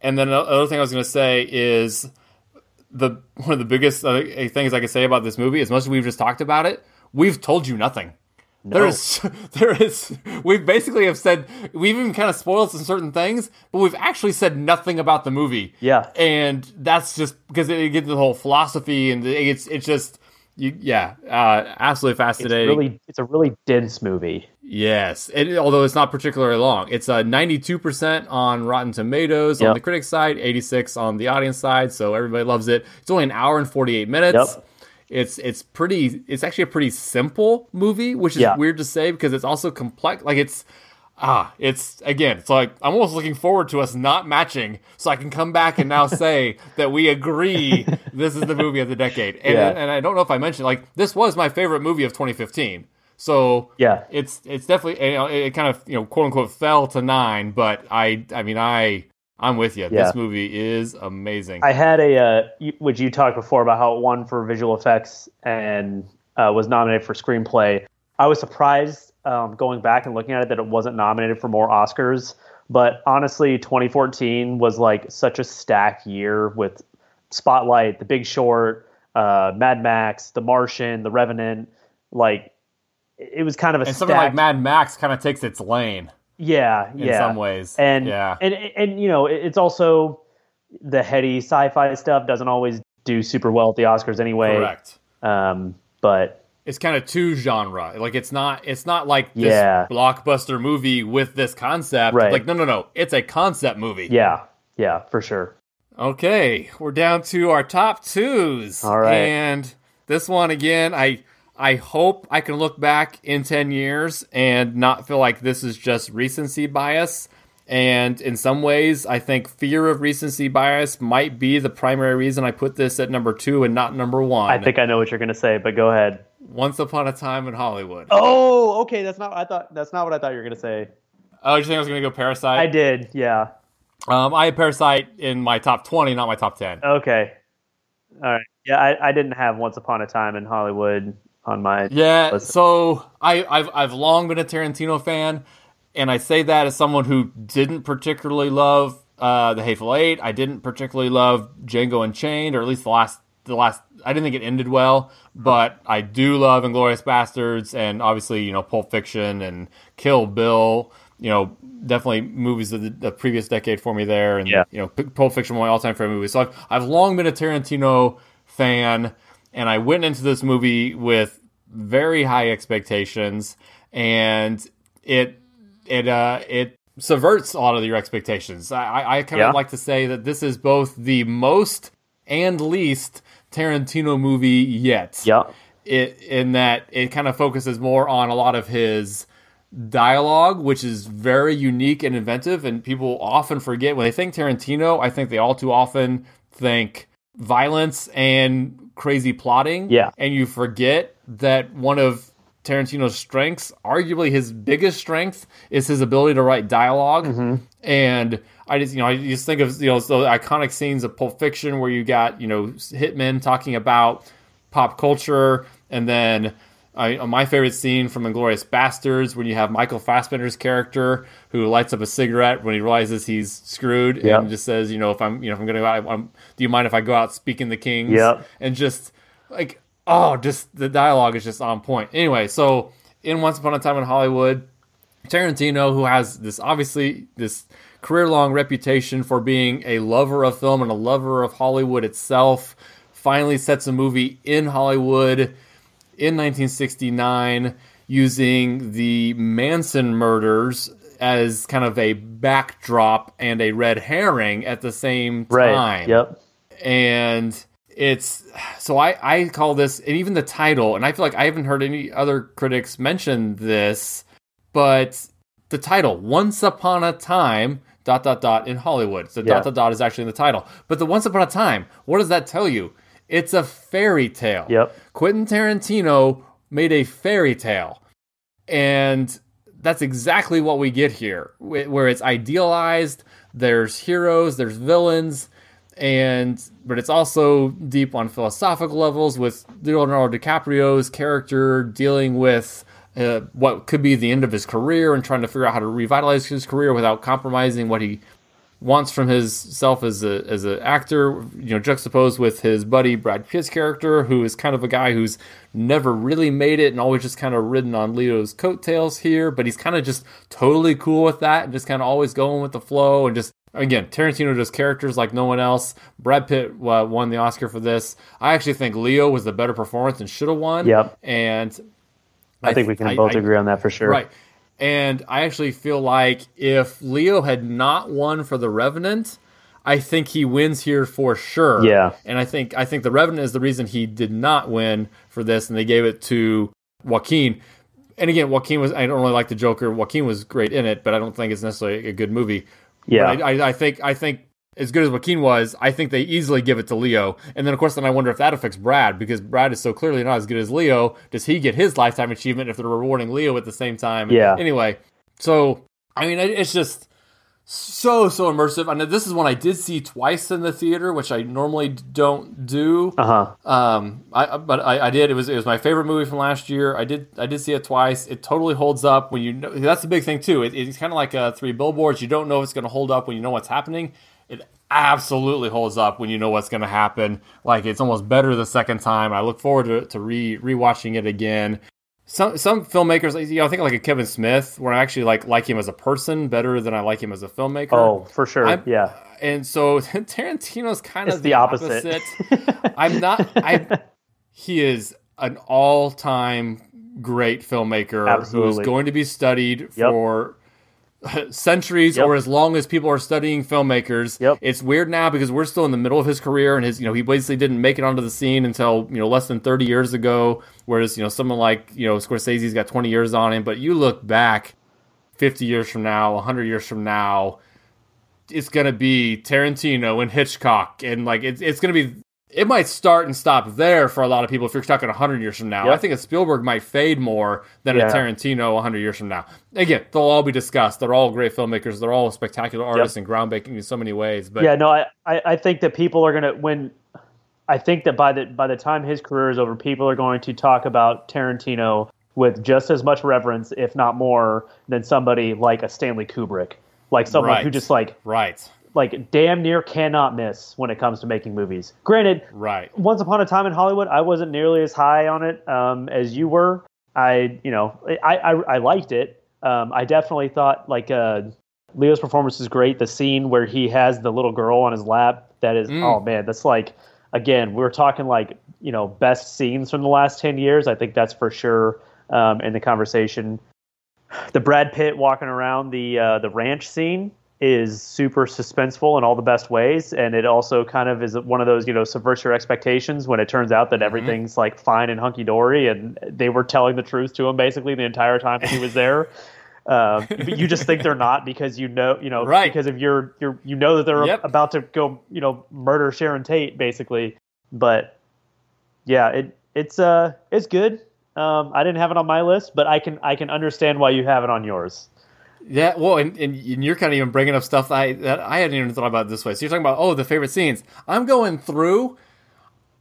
And then another thing I was going to say is the one of the biggest uh, things I could say about this movie, as much as we've just talked about it, we've told you nothing. No. There is, there is, we basically have said, we've even kind of spoiled some certain things, but we've actually said nothing about the movie. Yeah. And that's just because it, it gets the whole philosophy and it's, it's just... You, yeah, uh, absolutely fascinating. It's, really, it's a really dense movie. Yes, it, although it's not particularly long. It's uh, ninety-two percent on Rotten Tomatoes yep. on the critic side, eighty-six on the audience side, so everybody loves it. It's only an hour and forty-eight minutes. Yep. It's it's pretty. It's actually a pretty simple movie, which is yeah. weird to say because it's also complex. Like it's, ah, it's, again, it's like I'm almost looking forward to us not matching so I can come back and now say that we agree this is the movie of the decade. And yeah. and I don't know if I mentioned, like, this was my favorite movie of twenty fifteen. So yeah. it's it's definitely, you know, it kind of, you know, quote unquote fell to nine, but I I mean, I, I'm with you. Yeah. This movie is amazing. I had a, uh, which you talked before about how it won for visual effects and uh, was nominated for screenplay. I was surprised Um, going back and looking at it that it wasn't nominated for more Oscars, but honestly twenty fourteen was like such a stack year with Spotlight, The Big Short, uh, Mad Max, The Martian, The Revenant. Like it was kind of a and stack. Something like Mad Max kind of takes its lane. Yeah, in yeah. some ways. And, yeah. and, and, and you know, it's also the heady sci-fi stuff doesn't always do super well at the Oscars anyway. Correct. Um, but... It's kind of two genre. Like it's not it's not like this yeah. blockbuster movie with this concept. Right. Like no no no, it's a concept movie. Yeah. Yeah, for sure. Okay, we're down to our top twos. All right. And this one again, I I hope I can look back in ten years and not feel like this is just recency bias. And in some ways, I think fear of recency bias might be the primary reason I put this at number two and not number one. I think I know what you're going to say, but go ahead. Once Upon a Time in Hollywood. Oh, okay. That's not. I thought that's not what I thought you were going to say. Oh, did you think I was going to go Parasite? I did. Yeah. Um, I had Parasite in my top twenty, not my top ten. Okay. All right. Yeah, I, I didn't have Once Upon a Time in Hollywood on my yeah. list. So I, I've I've long been a Tarantino fan, and I say that as someone who didn't particularly love uh, The Hateful Eight. I didn't particularly love Django Unchained, or at least the last the last. I didn't think it ended well, but I do love Inglourious Basterds, and obviously, you know, Pulp Fiction and Kill Bill. You know, definitely movies of the, the previous decade for me there. And, yeah. you know, Pulp Fiction, one of my all-time favorite movies. So I've, I've long been a Tarantino fan, and I went into this movie with very high expectations, and it it uh, it subverts a lot of your expectations. I, I kind of yeah. like to say that this is both the most and least Tarantino movie yet. Yeah. It, in that it kind of focuses more on a lot of his dialogue, which is very unique and inventive, and people often forget when they think Tarantino. I think they all too often think violence and crazy plotting. Yeah. And you forget that one of Tarantino's strengths, arguably his biggest strength, is his ability to write dialogue. Mm-hmm. And I just, you know, I just think of, you know, so iconic scenes of Pulp Fiction where you got, you know, hitmen talking about pop culture, and then I, my favorite scene from Inglourious Basterds, when you have Michael Fassbender's character who lights up a cigarette when he realizes he's screwed, yep. and just says, you know, if I'm, you know, if I'm going to go out, I'm, do you mind if I go out speaking the Kings? Yep. And just like, oh, just the dialogue is just on point. Anyway, so in Once Upon a Time in Hollywood, Tarantino, who has this, obviously this career-long reputation for being a lover of film and a lover of Hollywood itself, finally sets a movie in Hollywood in nineteen sixty-nine, using the Manson murders as kind of a backdrop and a red herring at the same time. Right. Yep. And it's, so I, I call this, and even the title, and I feel like I haven't heard any other critics mention this, but the title, Once Upon a Time, dot, dot, dot, in Hollywood. So yeah. dot, dot, dot is actually in the title. But the Once Upon a Time, what does that tell you? It's a fairy tale. Yep. Quentin Tarantino made a fairy tale. And that's exactly what we get here, where it's idealized, there's heroes, there's villains, and but it's also deep on philosophical levels, with Leonardo DiCaprio's character dealing with uh, what could be the end of his career and trying to figure out how to revitalize his career without compromising what he wants from his self as a as an actor, you know, juxtaposed with his buddy Brad Pitt's character, who is kind of a guy who's never really made it and always just kind of ridden on Leo's coattails here, but he's kind of just totally cool with that and just kind of always going with the flow. And just, again, Tarantino does characters like no one else. Brad Pitt uh, won the Oscar for this. I actually think Leo was the better performance and should have won. Yep. And I, I think we can I, both I, agree on that for sure. Right. And I actually feel like if Leo had not won for The Revenant, I think he wins here for sure. Yeah. And I think I think The Revenant is the reason he did not win for this, and they gave it to Joaquin. And again, Joaquin was, I don't really like the Joker. Joaquin was great in it, but I don't think it's necessarily a good movie. Yeah. I, I, I think I think as good as Joaquin was, I think they easily give it to Leo. And then, of course, then I wonder if that affects Brad, because Brad is so clearly not as good as Leo. Does he get his lifetime achievement if they're rewarding Leo at the same time? Yeah. Anyway, so, I mean, it's just so, so immersive. I know this is one I did see twice in the theater, which I normally don't do. Uh-huh. Um, I, but I, I did. It was it was my favorite movie from last year. I did I did see it twice. It totally holds up when you know. That's the big thing, too. It, it's kind of like uh, Three Billboards. You don't know if it's going to hold up when you know what's happening. It absolutely holds up when you know what's going to happen. Like, it's almost better the second time. I look forward to, to re rewatching it again. Some some filmmakers, you know, I think like a Kevin Smith, where I actually like like him as a person better than I like him as a filmmaker. Oh, for sure, I'm, yeah. And so Tarantino's kind it's of the, the opposite. opposite. I'm not. I. He is an all-time great filmmaker. Absolutely. Who is going to be studied yep. for centuries yep. or as long as people are studying filmmakers. Yep. It's weird now because we're still in the middle of his career, and his, you know, he basically didn't make it onto the scene until, you know, less than thirty years ago. Whereas, you know, someone like, you know, Scorsese's got twenty years on him, but you look back fifty years from now, one hundred years from now, it's going to be Tarantino and Hitchcock. And like, it's, it's going to be, it might start and stop there for a lot of people if you're talking one hundred years from now. Yep. I think a Spielberg might fade more than yeah. a Tarantino one hundred years from now. Again, they'll all be discussed. They're all great filmmakers. They're all spectacular artists yep. and groundbreaking in so many ways. But yeah, no, I, I, I think that people are going to, when I think that by the by the time his career is over, people are going to talk about Tarantino with just as much reverence, if not more, than somebody like a Stanley Kubrick, like someone right. who just like right. like damn near cannot miss when it comes to making movies. Granted, right. Once Upon a Time in Hollywood, I wasn't nearly as high on it um, as you were. I you know I I, I liked it. Um, I definitely thought like uh, Leo's performance is great. The scene where he has the little girl on his lap, that is mm. oh man, that's like. Again, we're talking like, you know, best scenes from the last ten years. I think that's for sure um, in the conversation. The Brad Pitt walking around the uh, the ranch scene is super suspenseful in all the best ways. And it also kind of is one of those, you know, subverts your expectations when it turns out that everything's mm-hmm. like fine and hunky-dory. And they were telling the truth to him basically the entire time he was there. Uh, but you just think they're not because you know, you know, right. because if you're, you're, you know that they're yep. about to go, you know, murder Sharon Tate basically. But yeah, it it's uh it's good. Um, I didn't have it on my list, but I can I can understand why you have it on yours. Yeah, well, and, and you're kind of even bringing up stuff that I, that I hadn't even thought about this way. So you're talking about oh the favorite scenes. I'm going through.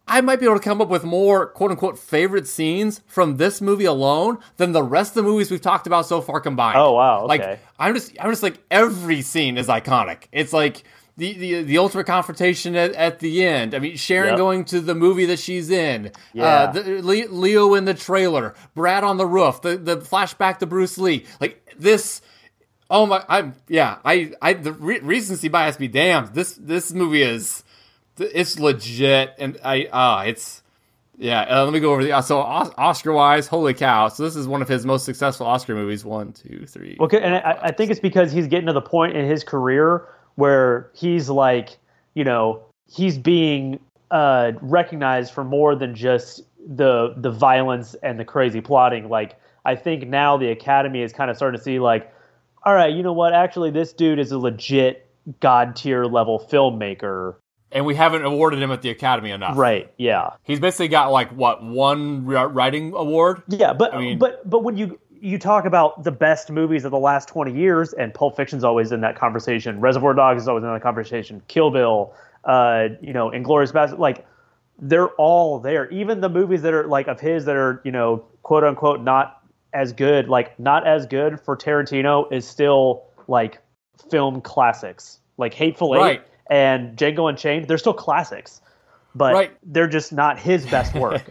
I might be able to come up with more quote-unquote favorite scenes from this movie alone than the rest of the movies we've talked about so far combined. Oh, wow, okay. Like, I'm just, I'm just like, every scene is iconic. It's like the, the, the ultimate confrontation at, at the end. I mean, Sharon yep. going to the movie that she's in. Yeah. Uh, the, Leo in the trailer. Brad on the roof. The, the flashback to Bruce Lee. Like, this... Oh, my... I'm Yeah, I... I the re- recency bias be damned. This, this movie is... It's legit, and I ah, uh, it's yeah. Uh, let me go over the uh, so Oscar-wise, holy cow! So this is one of his most successful Oscar movies. One, two, three. Okay, and I, I think it's because he's getting to the point in his career where he's like, you know, he's being uh, recognized for more than just the the violence and the crazy plotting. Like, I think now the Academy is kind of starting to see like, all right, you know what? Actually, this dude is a legit God-tier level filmmaker. And we haven't awarded him at the Academy enough. Right, yeah. He's basically got, like, what, one writing award? Yeah, but I mean, but but when you you talk about the best movies of the last twenty years, and Pulp Fiction's always in that conversation, Reservoir Dogs is always in that conversation, Kill Bill, uh, you know, Inglourious Basterds, like, they're all there. Even the movies that are, like, of his that are, you know, quote-unquote not as good, like, not as good for Tarantino is still, like, film classics. Like, Hateful Eight. Right. And Django Unchained, they're still classics, but right. they're just not his best work.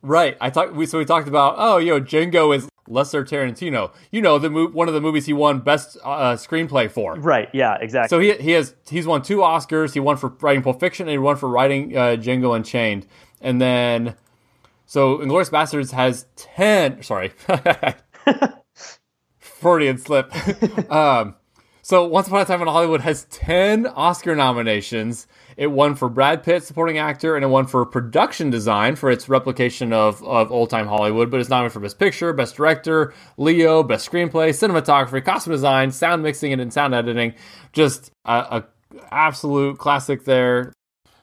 right. I talked. We, so we talked about, oh, you know, Django is lesser Tarantino. You know, the mo- one of the movies he won best uh, screenplay for. Right. Yeah. Exactly. So he he has he's won two Oscars. He won for writing Pulp Fiction, and he won for writing uh, Django Unchained. And then, so Inglourious Basterds has ten. Sorry, Freudian slip. um, So Once Upon a Time in Hollywood has ten Oscar nominations. It won for Brad Pitt, supporting actor, and it won for production design for its replication of, of old-time Hollywood, but it's nominated for Best Picture, Best Director, Leo, Best Screenplay, Cinematography, Costume Design, Sound Mixing, and Sound Editing. Just a, a absolute classic there.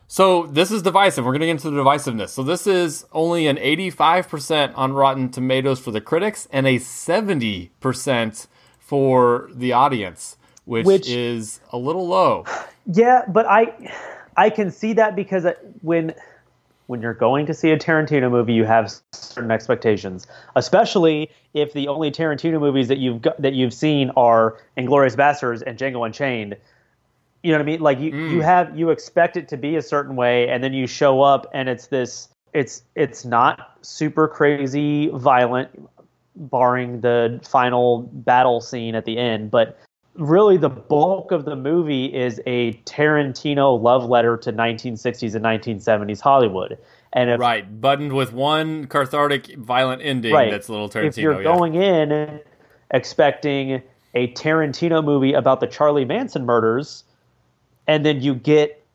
So this is divisive. We're going to get into the divisiveness. So this is only an eighty-five percent on Rotten Tomatoes for the critics and a seventy percent for the audience. Which, which is a little low. Yeah, but I I can see that because when when you're going to see a Tarantino movie, you have certain expectations, especially if the only Tarantino movies that you've got, that you've seen are Inglourious Basterds and Django Unchained. You know what I mean? Like you, mm. you have you expect it to be a certain way, and then you show up and it's this it's it's not super crazy violent, barring the final battle scene at the end, but really, the bulk of the movie is a Tarantino love letter to nineteen sixties and nineteen seventies Hollywood, and if, right, buttoned with one cathartic, violent ending. Right. That's a little Tarantino. If you're yeah. going in expecting a Tarantino movie about the Charlie Manson murders, and then you get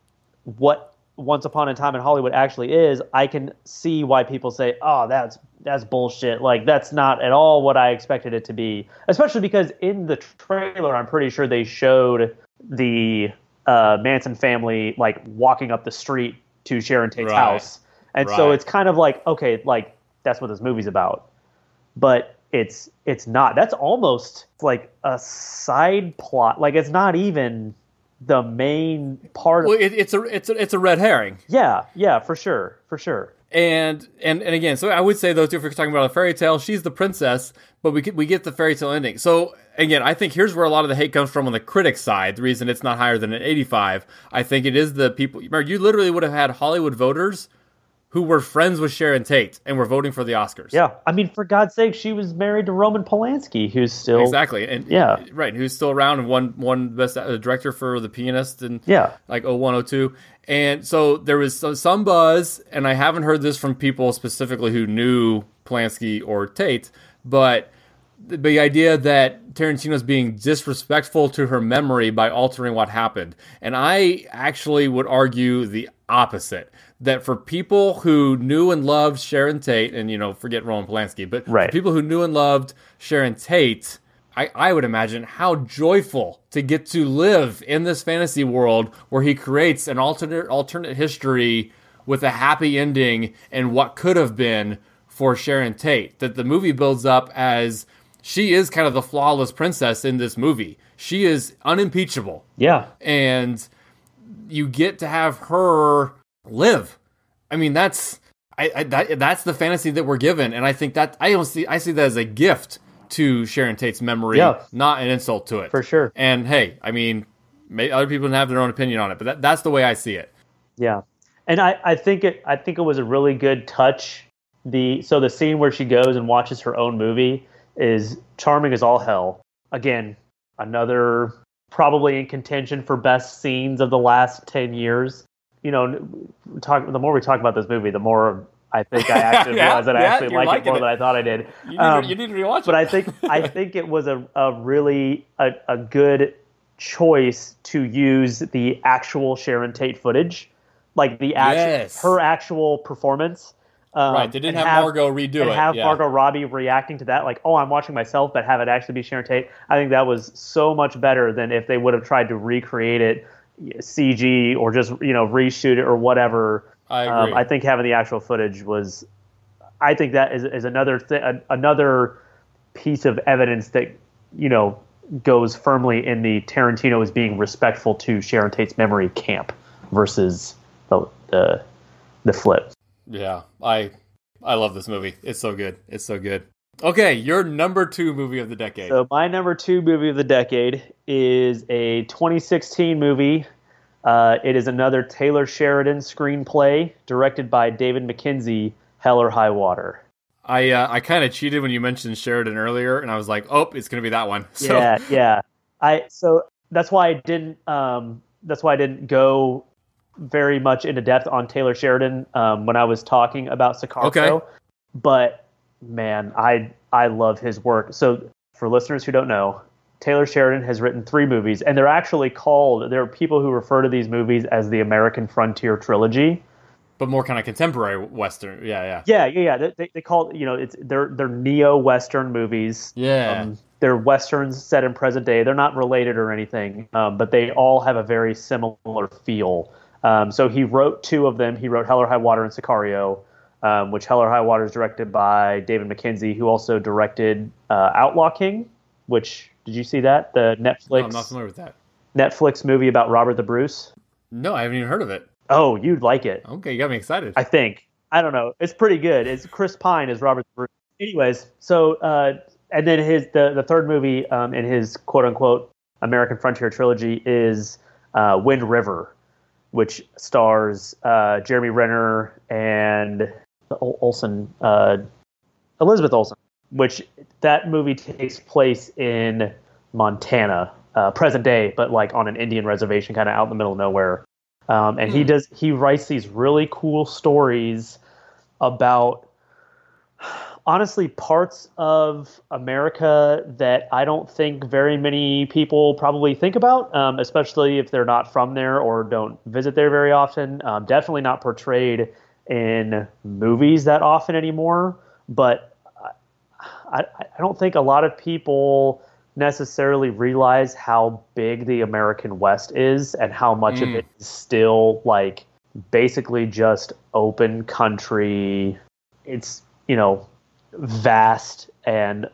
what Once Upon a Time in Hollywood actually is, I can see why people say, "Oh, that's that's bullshit. Like, that's not at all what I expected it to be." Especially because in the trailer, I'm pretty sure they showed the uh, Manson family like walking up the street to Sharon Tate's right. house, and right. so it's kind of like, okay, like that's what this movie's about, but it's it's not. That's almost like a side plot. Like, it's not even the main part of well, it, it's a it's a, it's a red herring. Yeah, yeah, for sure, for sure. And and and again, so I would say those two. If we're talking about a fairy tale, she's the princess, but we get, we get the fairy tale ending. So again, I think here's where a lot of the hate comes from on the critics' side. The reason it's not higher than an eighty-five, I think it is the people. Remember, you literally would have had Hollywood voters who were friends with Sharon Tate and were voting for the Oscars. Yeah, I mean, for God's sake, she was married to Roman Polanski, who's still exactly and yeah, right, who's still around and won won best director for The Pianist and yeah, like oh one, oh two. And so there was some buzz, and I haven't heard this from people specifically who knew Polanski or Tate, but the idea that Tarantino's being disrespectful to her memory by altering what happened. And I actually would argue the opposite, that for people who knew and loved Sharon Tate, and, you know, forget Roman Polanski, but right. for people who knew and loved Sharon Tate, I, I would imagine how joyful to get to live in this fantasy world where he creates an alternate alternate history with a happy ending and what could have been for Sharon Tate. That the movie builds up as she is kind of the flawless princess in this movie. She is unimpeachable. Yeah. And you get to have her live. I mean, that's I, I that, that's the fantasy that we're given. And I think that I don't see I see that as a gift to Sharon Tate's memory, yeah. not an insult to it. For sure. And hey, I mean, may, other people have their own opinion on it, but that, that's the way I see it. Yeah. And I, I think it I think it was a really good touch. The so the scene where she goes and watches her own movie is charming as all hell. Again, another probably in contention for best scenes of the last ten years. You know, talk, the more we talk about this movie, the more I think I actually yeah, realize that yeah, I actually like it more it. than I thought I did. You need, um, you need to rewatch it. But I think I think it was a, a really a, a good choice to use the actual Sharon Tate footage, like the actual, yes. her actual performance. Um, right, they didn't have, have Margot redo and it. And have yeah. Margot Robbie reacting to that, like, oh, I'm watching myself, but have it actually be Sharon Tate. I think that was so much better than if they would have tried to recreate it, C G, or just, you know, reshoot it or whatever. I agree. Um, I think having the actual footage was, I think that is, is another th- another piece of evidence that, you know, goes firmly in the Tarantino as being respectful to Sharon Tate's memory camp versus the the, the flip. Yeah, I I love this movie. It's so good. It's so good. Okay, your number two movie of the decade. So my number two movie of the decade is a twenty sixteen movie. Uh, it is another Taylor Sheridan screenplay directed by David Mackenzie, Hell or High Water. I uh, I kind of cheated when you mentioned Sheridan earlier, and I was like, oh, it's going to be that one. So. Yeah, yeah. I so that's why I didn't. Um, that's why I didn't go very much into depth on Taylor Sheridan um, when I was talking about Sicario. Okay. But man, I I love his work. So for listeners who don't know, Taylor Sheridan has written three movies, and they're actually called, there are people who refer to these movies as the American Frontier Trilogy. But more kind of contemporary Western, yeah, yeah. Yeah, yeah, yeah. They, they, they call it, you know, it's they're, they're neo-Western moviern movies. Yeah. Um, they're Westerns set in present day. They're not related or anything, um, but they all have a very similar feel. Um, so he wrote two of them. He wrote Hell or High Water and Sicario, um, which Hell or High Water is directed by David Mackenzie, who also directed uh, Outlaw King, which, did you see that? The Netflix... No, I'm not familiar with that. Netflix movie about Robert the Bruce? No, I haven't even heard of it. Oh, you'd like it. Okay, you got me excited. I think. I don't know. It's pretty good. It's Chris Pine as Robert the Bruce. Anyways, so... Uh, and then his the, the third movie um, in his quote-unquote American Frontier Trilogy is uh, Wind River, which stars uh, Jeremy Renner and Olsen, uh, Elizabeth Olsen, which that movie takes place in Montana, uh, present day, but like on an Indian reservation, kind of out in the middle of nowhere. Um, and mm. he does he writes these really cool stories about, honestly, parts of America that I don't think very many people probably think about, um, especially if they're not from there or don't visit there very often. Um, definitely not portrayed in movies that often anymore. But I, I don't think a lot of people necessarily realize how big the American West is and how much mm. of it is still like basically just open country. It's, you know, vast and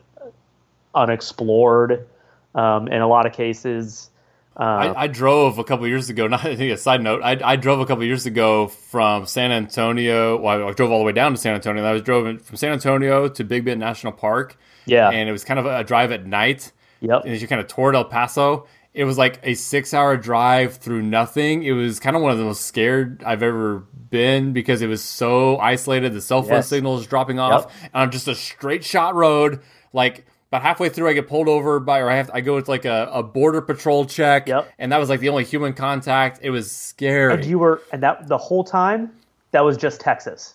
unexplored um, in a lot of cases. Uh, I, I drove a couple of years ago, not a side note, I, I drove a couple of years ago from San Antonio, well, I drove all the way down to San Antonio, and I was driving from San Antonio to Big Bend National Park, yeah, and it was kind of a drive at night, yep, and as you kind of toured El Paso, it was like a six-hour drive through nothing. It was kind of one of the most scared I've ever been because it was so isolated, the cell phone yes. signal is dropping off, yep. and I'm just a straight shot road, like... About halfway through, I get pulled over by, or I have, to, I go with like a, a border patrol check, yep. and that was like the only human contact. It was scary. And you were, and that the whole time, that was just Texas.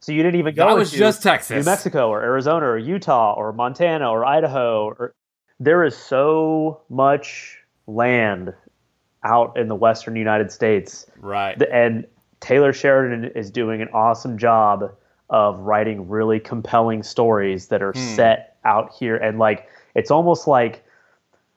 So you didn't even go. That was just Texas, New Mexico, or Arizona, or Utah, or Montana, or Idaho. Or, there is so much land out in the Western United States, right? And Taylor Sheridan is doing an awesome job of writing really compelling stories that are hmm. set out here, and like it's almost like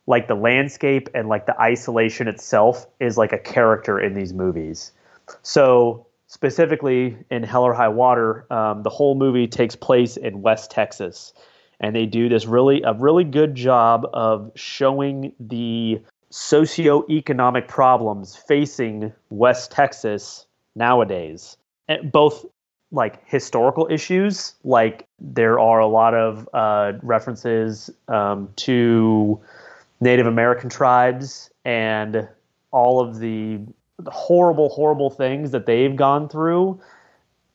like the landscape and like the isolation itself is like a character in these movies. So specifically in Hell or High Water, um, the whole movie takes place in West Texas, and they do this really a really good job of showing the socioeconomic problems facing West Texas nowadays, and both like historical issues, like there are a lot of uh, references um, to Native American tribes and all of the horrible, horrible things that they've gone through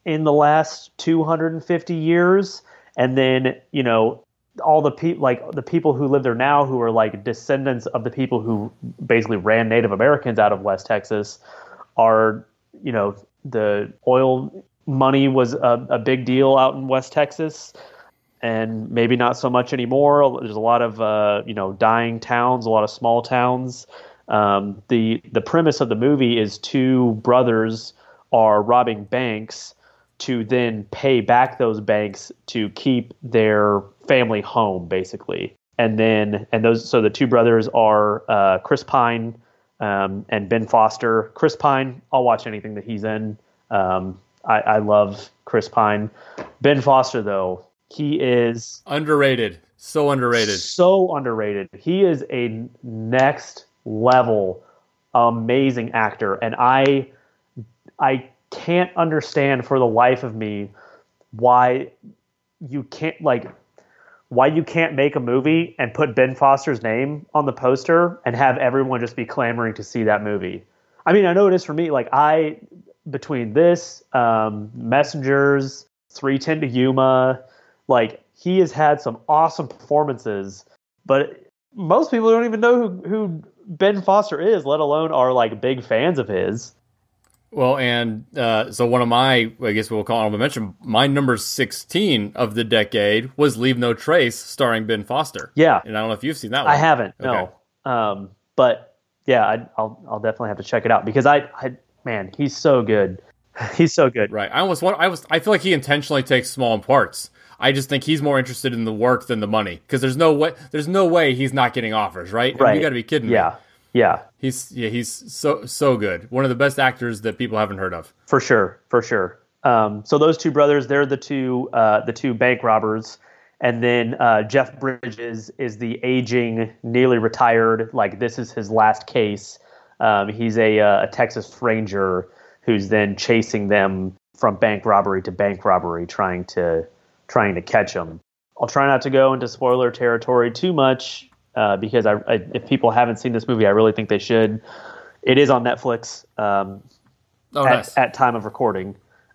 in the last two hundred fifty years. And then, you know, all the people, like the people who live there now who are like descendants of the people who basically ran Native Americans out of West Texas are, you know, the oil money was a, a big deal out in West Texas, and maybe not so much anymore. There's a lot of uh, you know dying towns, a lot of small towns. Um, the the premise of the movie is two brothers are robbing banks to then pay back those banks to keep their family home, basically. And then and those so the two brothers are uh, Chris Pine um, and Ben Foster. Chris Pine, I'll watch anything that he's in. Um, I, I love Chris Pine. Ben Foster, though, he is... Underrated. So underrated. So underrated. He is a next-level amazing actor, and I, I can't understand for the life of me why you can't, like, why you can't make a movie and put Ben Foster's name on the poster and have everyone just be clamoring to see that movie. I mean, I know it is for me. Like, I... Between this, um, Messengers, three ten to Yuma, like he has had some awesome performances, but most people don't even know who, who Ben Foster is, let alone are like big fans of his. Well, and uh, so one of my, I guess we'll call honorable mention, my number sixteen of the decade was Leave No Trace, starring Ben Foster. Yeah. And I don't know if you've seen that one. I haven't, okay. no. Um, but yeah, I, I'll, I'll definitely have to check it out because I... I Man, he's so good. He's so good. Right. I almost want. I was. I feel like he intentionally takes small parts. I just think he's more interested in the work than the money because there's no way. There's no way he's not getting offers. Right. Right. I mean, you got to be kidding yeah. me. Yeah. Yeah. He's yeah. He's so so good. One of the best actors that people haven't heard of. For sure. For sure. Um, so those two brothers, they're the two uh, the two bank robbers, and then uh, Jeff Bridges is the aging, nearly retired. Like this is his last case. Um, he's a, uh, a Texas Ranger who's then chasing them from bank robbery to bank robbery, trying to trying to catch them. I'll try not to go into spoiler territory too much uh, because I, I, if people haven't seen this movie, I really think they should. It is on Netflix um, oh, at, nice. at time of recording.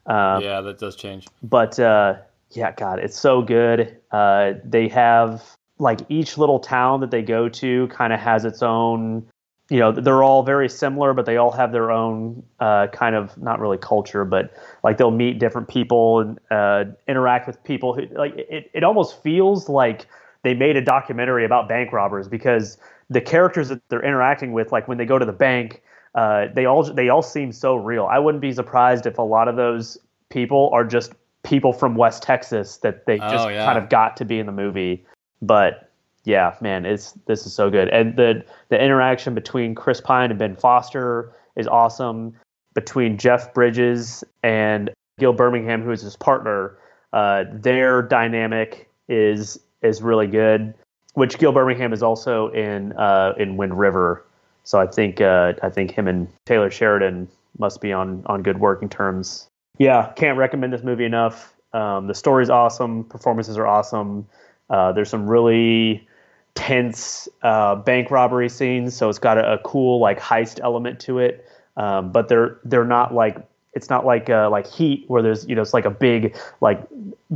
Um, yeah, that does change. But uh, yeah, God, it's so good. Uh, they have like each little town that they go to kind of has its own. You know, they're all very similar, but they all have their own uh, kind of, not really culture, but like they'll meet different people and uh, interact with people who, like, it, it almost feels like they made a documentary about bank robbers because the characters that they're interacting with, like when they go to the bank, uh, they all they all seem so real. I wouldn't be surprised if a lot of those people are just people from West Texas that they just oh, yeah. kind of got to be in the movie. But... Yeah, man, it's this is so good. And the the interaction between Chris Pine and Ben Foster is awesome. Between Jeff Bridges and Gil Birmingham, who is his partner, uh, their dynamic is is really good. Which Gil Birmingham is also in uh, in Wind River So I think uh, I think him and Taylor Sheridan must be on on good working terms. Yeah, can't recommend this movie enough. Um, the story's awesome. Performances are awesome. Uh, there's some really tense uh, bank robbery scenes, so it's got a, a cool like heist element to it. Um, but they're they're not like it's not like uh, like Heat, where there's you know it's like a big like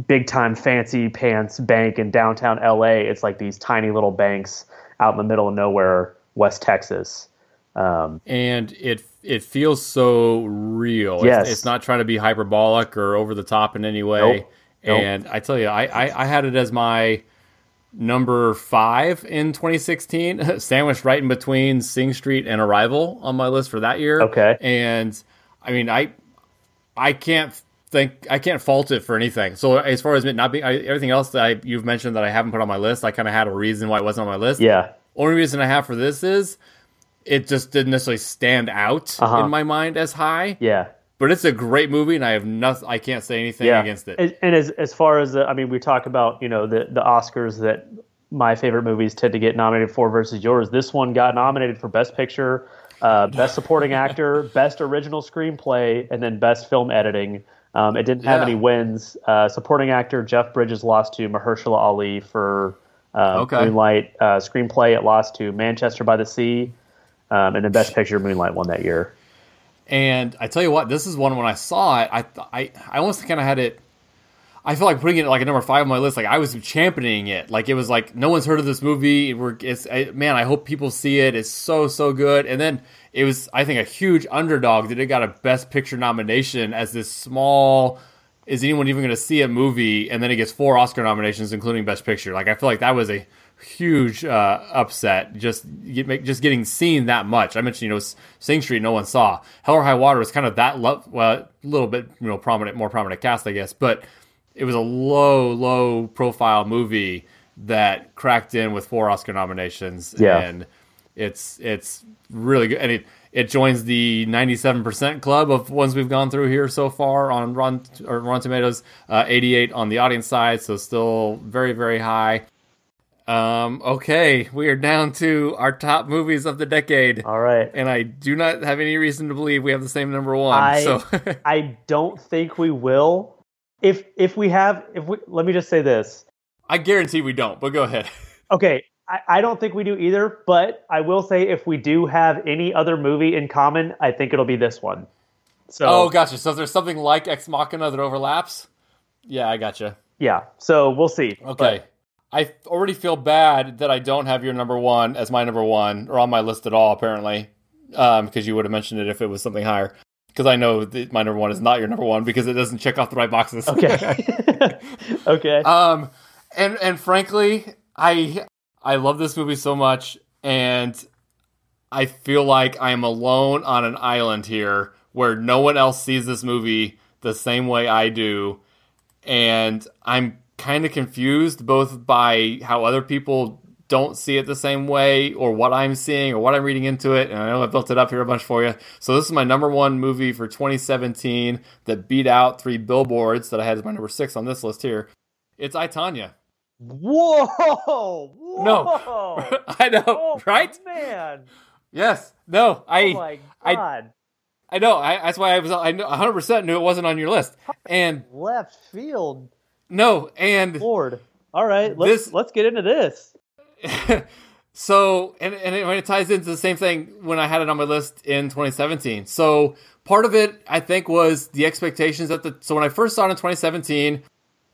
big time fancy pants bank in downtown L A. It's like these tiny little banks out in the middle of nowhere, West Texas. Um, and it it feels so real. Yes. It's, it's not trying to be hyperbolic or over the top in any way. Nope. Nope. And I tell you, I, I, I had it as my number five in twenty sixteen, sandwiched right in between Sing Street and Arrival on my list for that year. Okay. And I mean, I I can't think I can't fault it for anything. So as far as it not being I, everything else that I, you've mentioned that I haven't put on my list, I kind of had a reason why it wasn't on my list. Yeah. Only reason I have for this is it just didn't necessarily stand out uh-huh. in my mind as high. Yeah. But it's a great movie, and I have nothing. I can't say anything yeah. against it. And, and as as far as the, I mean, we talk about you know the the Oscars that my favorite movies tend to get nominated for versus yours. This one got nominated for Best Picture, uh, Best Supporting Actor, Best Original Screenplay, and then Best Film Editing. Um, it didn't have yeah. any wins. Uh, supporting Actor, Jeff Bridges lost to Mahershala Ali for uh, okay. Moonlight. Uh, screenplay, it lost to Manchester by the Sea, um, and then Best Picture, Moonlight won that year. And I tell you what, this is one when I saw it, I I, I almost kind of had it, I feel like putting it like a number five on my list, like I was championing it. Like it was like, no one's heard of this movie. We're, it's I, Man, I hope people see it. It's so, so good. And then it was, I think, a huge underdog that it got a Best Picture nomination as this small, is anyone even going to see a movie? And then it gets four Oscar nominations, including Best Picture. Like I feel like that was a huge uh, upset, just just getting seen that much. I mentioned, you know, Sing Street, no one saw. Hell or High Water was kind of that low, well, a little bit, you know, prominent, more prominent cast, I guess. But it was a low, low profile movie that cracked in with four Oscar nominations, yeah. and it's it's really good. And it it joins the ninety-seven percent club of ones we've gone through here so far on Rotten, or Rotten Tomatoes, uh, eighty-eight on the audience side, so still very, very high. Um, okay, we are down to our top movies of the decade. All right. And I do not have any reason to believe we have the same number one. I, so I don't think we will. If if we have, if we let me just say this. I guarantee we don't, but go ahead. Okay, I, I don't think we do either, but I will say if we do have any other movie in common, I think it'll be this one. So Oh, gotcha. So if there's something like Ex Machina that overlaps? Yeah, I gotcha. Yeah, so we'll see. Okay. But, I already feel bad that I don't have your number one as my number one, or on my list at all, apparently, um, because you would have mentioned it if it was something higher. Because I know that my number one is not your number one because it doesn't check off the right boxes. Okay. okay. Um, and and frankly, I I love this movie so much, and I feel like I am alone on an island here where no one else sees this movie the same way I do, and I'm kind of confused both by how other people don't see it the same way, or what I'm seeing, or what I'm reading into it. And I know I built it up here a bunch for you. So this is my number one movie for twenty seventeen that beat out Three Billboards that I had as my number six on this list here. It's I, Tanya. Whoa! Whoa. No, I know, oh, right? Man, yes, no, I, oh my God. I, I know. I, that's why I was. I one hundred percent knew it wasn't on your list. And left field. No, and Lord, all right, let's this, let's get into this. so, and and it, it ties into the same thing when I had it on my list in twenty seventeen. So part of it, I think, was the expectations that the. So when I first saw it in twenty seventeen,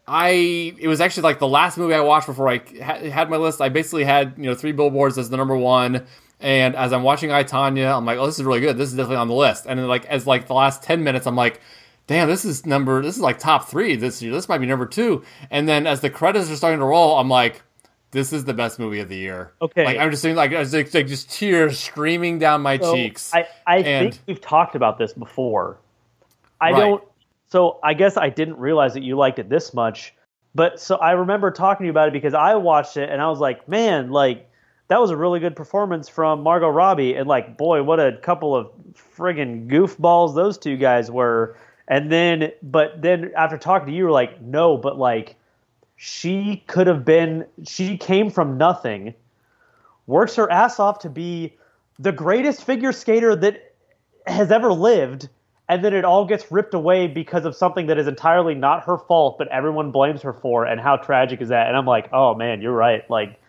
I it was actually like the last movie I watched before I ha- had my list. I basically had you know Three Billboards as the number one, and as I'm watching I, Tanya, I'm like, oh, this is really good. This is definitely on the list. And then like as like the last ten minutes, I'm like. Damn, this is number, this is like top three this year. This might be number two. And then as the credits are starting to roll, I'm like, this is the best movie of the year. Okay. Like, I'm just saying, like, I was like, like just tears streaming down my so cheeks. I, I and, think we've talked about this before. I right. don't, so I guess I didn't realize that you liked it this much. But so I remember talking to you about it because I watched it and I was like, man, like, that was a really good performance from Margot Robbie. And like, boy, what a couple of friggin' goofballs those two guys were. And then, but then after talking to you, you were like, no, but like she could have been, she came from nothing, works her ass off to be the greatest figure skater that has ever lived, and then it all gets ripped away because of something that is entirely not her fault, but everyone blames her for, and how tragic is that? And I'm like, oh man, you're right. Like,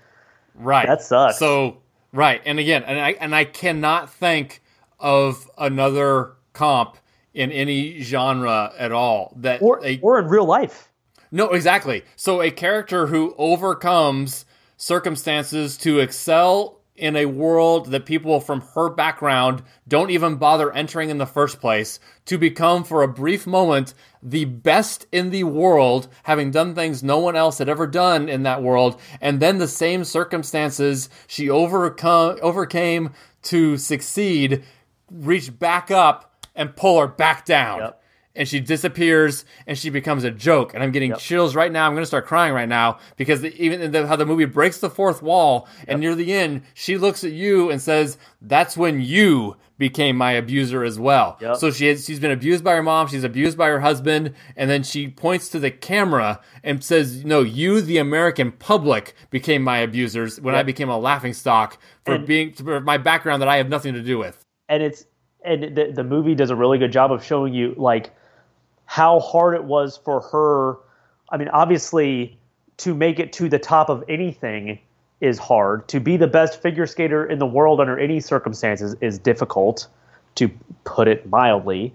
right. That sucks. So, right. And again, and I, and I cannot think of another comp in any genre at all. That or, a, or in real life. No, exactly. So a character who overcomes circumstances to excel in a world that people from her background don't even bother entering in the first place, to become for a brief moment the best in the world, having done things no one else had ever done in that world, and then the same circumstances she overcome, overcame to succeed, reach back up and pull her back down. Yep. And she disappears, and she becomes a joke. And I'm getting yep. chills right now. I'm going to start crying right now, because the, even the, how the movie breaks the fourth wall, yep. and near the end, she looks at you and says, that's when you became my abuser as well. Yep. So she has, she's been abused by her mom, she's abused by her husband, and then she points to the camera and says, no, you, the American public, became my abusers when yep. I became a laughingstock for, and, being, for my background that I have nothing to do with. And, it's, and the, the movie does a really good job of showing you, like, how hard it was for her. I mean, obviously, to make it to the top of anything is hard. To be the best figure skater in the world under any circumstances is difficult, to put it mildly.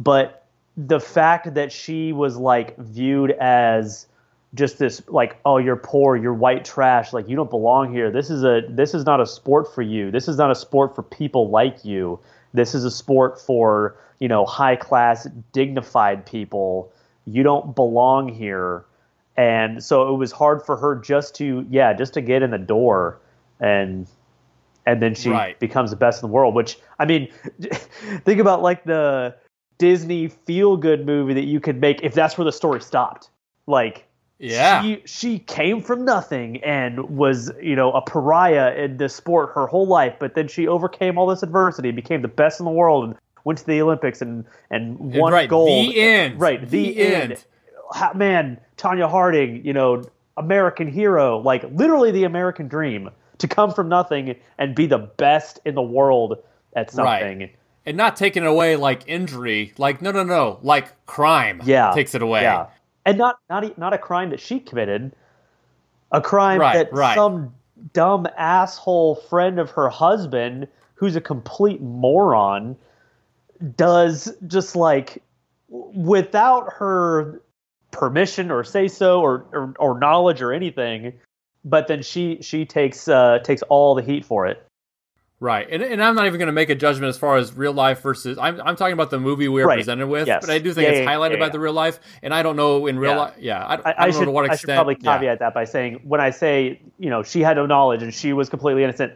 But the fact that she was, like, viewed as just this, like, oh, you're poor, you're white trash, like, you don't belong here. This is a this is not a sport for you. This is not a sport for people like you. This is a sport for, you know, high-class, dignified people. You don't belong here. And so it was hard for her just to, yeah, just to get in the door. And and then she right. becomes the best in the world, which, I mean, think about, like, the Disney feel-good movie that you could make if that's where the story stopped. Like, yeah. she, she came from nothing and was, you know, a pariah in this sport her whole life, but then she overcame all this adversity, became the best in the world, and went to the Olympics and, and won right, gold. The end. Right, the, the end. end. Man, Tanya Harding, you know, American hero, like literally the American dream, to come from nothing and be the best in the world at something. Right. And not taking away like injury, like no, no, no, like crime yeah, takes it away. Yeah. And not, not, not a crime that she committed, a crime right, that right. some dumb asshole friend of her husband, who's a complete moron, does just like without her permission or say so or, or, or knowledge or anything, but then she she takes uh, takes all the heat for it. Right, and and I'm not even going to make a judgment as far as real life versus. I'm I'm talking about the movie we are right. presented with, yes. but I do think yeah, it's yeah, highlighted yeah, yeah. by the real life, and I don't know in real yeah. life. Yeah, I, I, I, I don't should, know to what extent. I should probably caveat yeah. that by saying when I say you know she had no knowledge and she was completely innocent,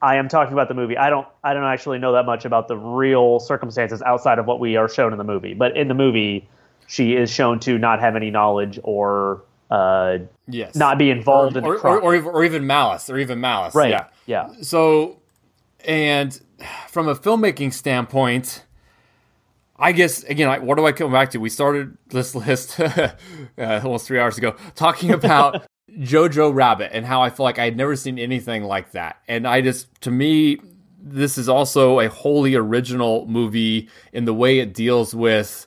I am talking about the movie. I don't I don't actually know that much about the real circumstances outside of what we are shown in the movie. But in the movie, she is shown to not have any knowledge or uh, yes. not be involved or, in the or, crime. Or, or, or even malice, or even malice. Right, yeah. yeah. So, and from a filmmaking standpoint, I guess, again, I, what do I come back to? We started this list uh, almost three hours ago talking about Jojo Rabbit and how I feel like I had never seen anything like that. And I just, to me, this is also a wholly original movie in the way it deals with,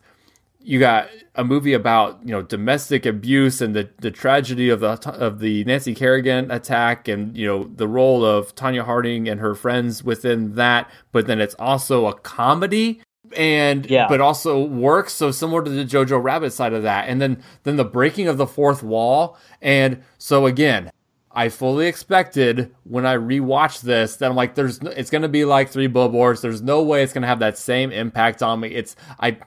you got a movie about, you know, domestic abuse and the, the tragedy of the, of the Nancy Kerrigan attack and, you know, the role of Tanya Harding and her friends within that. But then it's also a comedy. And yeah. but also works so similar to the Jojo Rabbit side of that, and then then the breaking of the fourth wall. And so again, I fully expected when I rewatched this that I'm like, there's it's going to be like Three Billboards. There's no way it's going to have that same impact on me. It's I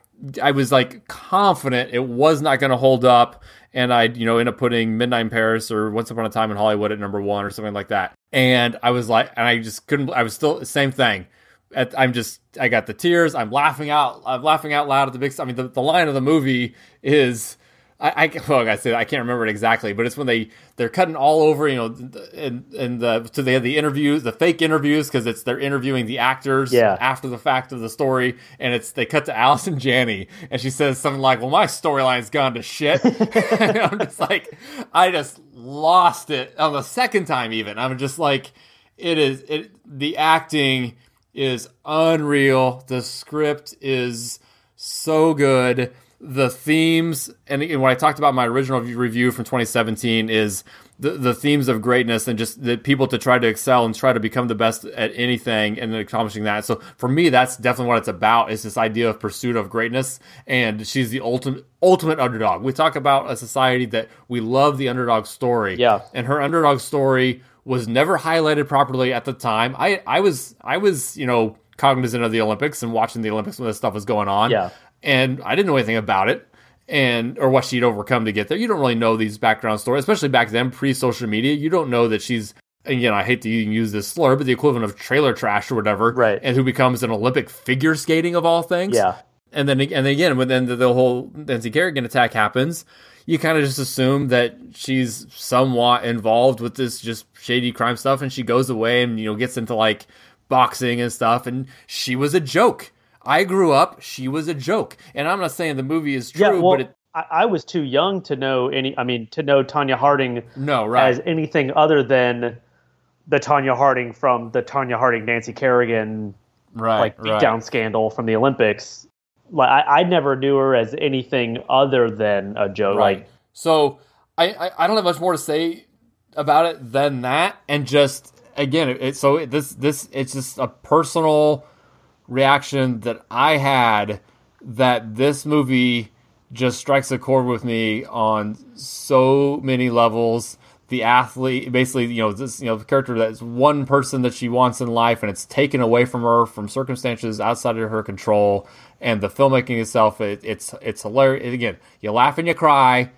I was like confident it was not going to hold up, and I you know end up putting Midnight in Paris or Once Upon a Time in Hollywood at number one or something like that. And I was like, and I just couldn't. I was still same thing. I'm just, I got the tears. I'm laughing out. I'm laughing out loud at the big. I mean, the, the line of the movie is, I, I well, I said I can't remember it exactly, but it's when they they're cutting all over, you know, and and the so they have the interviews, the fake interviews, because it's they're interviewing the actors yeah. after the fact of the story, and it's they cut to Allison Janney, and she says something like, "Well, my storyline's gone to shit." And I'm just like, I just lost it on the second time even. I'm just like. It is it the acting is unreal. The script is so good. The themes, and when I talked about my original review from twenty seventeen, is the, the themes of greatness and just the people to try to excel and try to become the best at anything and accomplishing that. So for me, that's definitely what it's about, is this idea of pursuit of greatness. And she's the ultimate ultimate underdog. We talk about a society that we love the underdog story. Yeah. And her underdog story was never highlighted properly at the time. I, I was, I was, you know, cognizant of the Olympics and watching the Olympics when this stuff was going on. Yeah. And I didn't know anything about it and or what she'd overcome to get there. You don't really know these background stories, especially back then, pre-social media. You don't know that she's, again, I hate to even use this slur, but the equivalent of trailer trash or whatever. Right. And who becomes an Olympic figure skating of all things. Yeah. And then, and then again, when then the, the whole Nancy Kerrigan attack happens, you kind of just assume that she's somewhat involved with this just shady crime stuff, and she goes away and, you know, gets into like boxing and stuff, and she was a joke. I grew up, she was a joke. And I'm not saying the movie is true, yeah, well, but it... I, I was too young to know any, I mean, to know Tanya Harding no, right. as anything other than the Tanya Harding from the Tanya Harding, Nancy Kerrigan, right, like beatdown right. scandal from the Olympics. Like I, I never knew her as anything other than a joke. Right. Like, so I, I, I don't have much more to say about it than that. And just, again, it, so it, this this it's just a personal reaction that I had, that this movie just strikes a chord with me on so many levels. The athlete, basically, you know, this, you know, the character that's one person that she wants in life, and it's taken away from her from circumstances outside of her control. And the filmmaking itself, it, it's it's hilarious. Again, you laugh and you cry,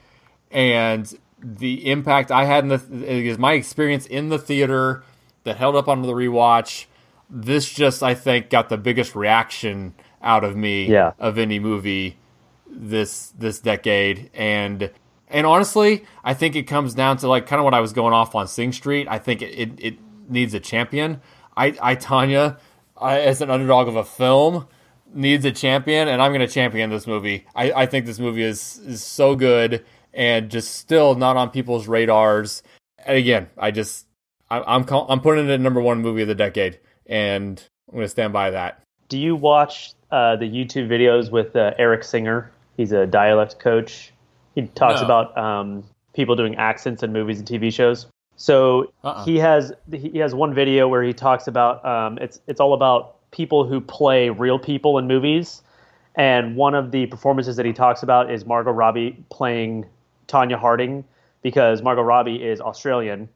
and the impact I had in the is my experience in the theater that held up on the rewatch. This just, I think, got the biggest reaction out of me yeah. of any movie this this decade. And and honestly, I think it comes down to like kind of what I was going off on Sing Street. I think it, it, it needs a champion. I, I Tanya, I, as an underdog of a film, needs a champion, and I'm going to champion this movie. I, I think this movie is, is so good and just still not on people's radars. And again, I just, I, I'm, call, I'm putting it at number one movie of the decade. And I'm going to stand by that. Do you watch uh, the YouTube videos with uh, Eric Singer? He's a dialect coach. He talks no. about um, people doing accents in movies and T V shows. So uh-uh. he has he has one video where he talks about um, it's it's all about people who play real people in movies. And one of the performances that he talks about is Margot Robbie playing Tanya Harding, because Margot Robbie is Australian.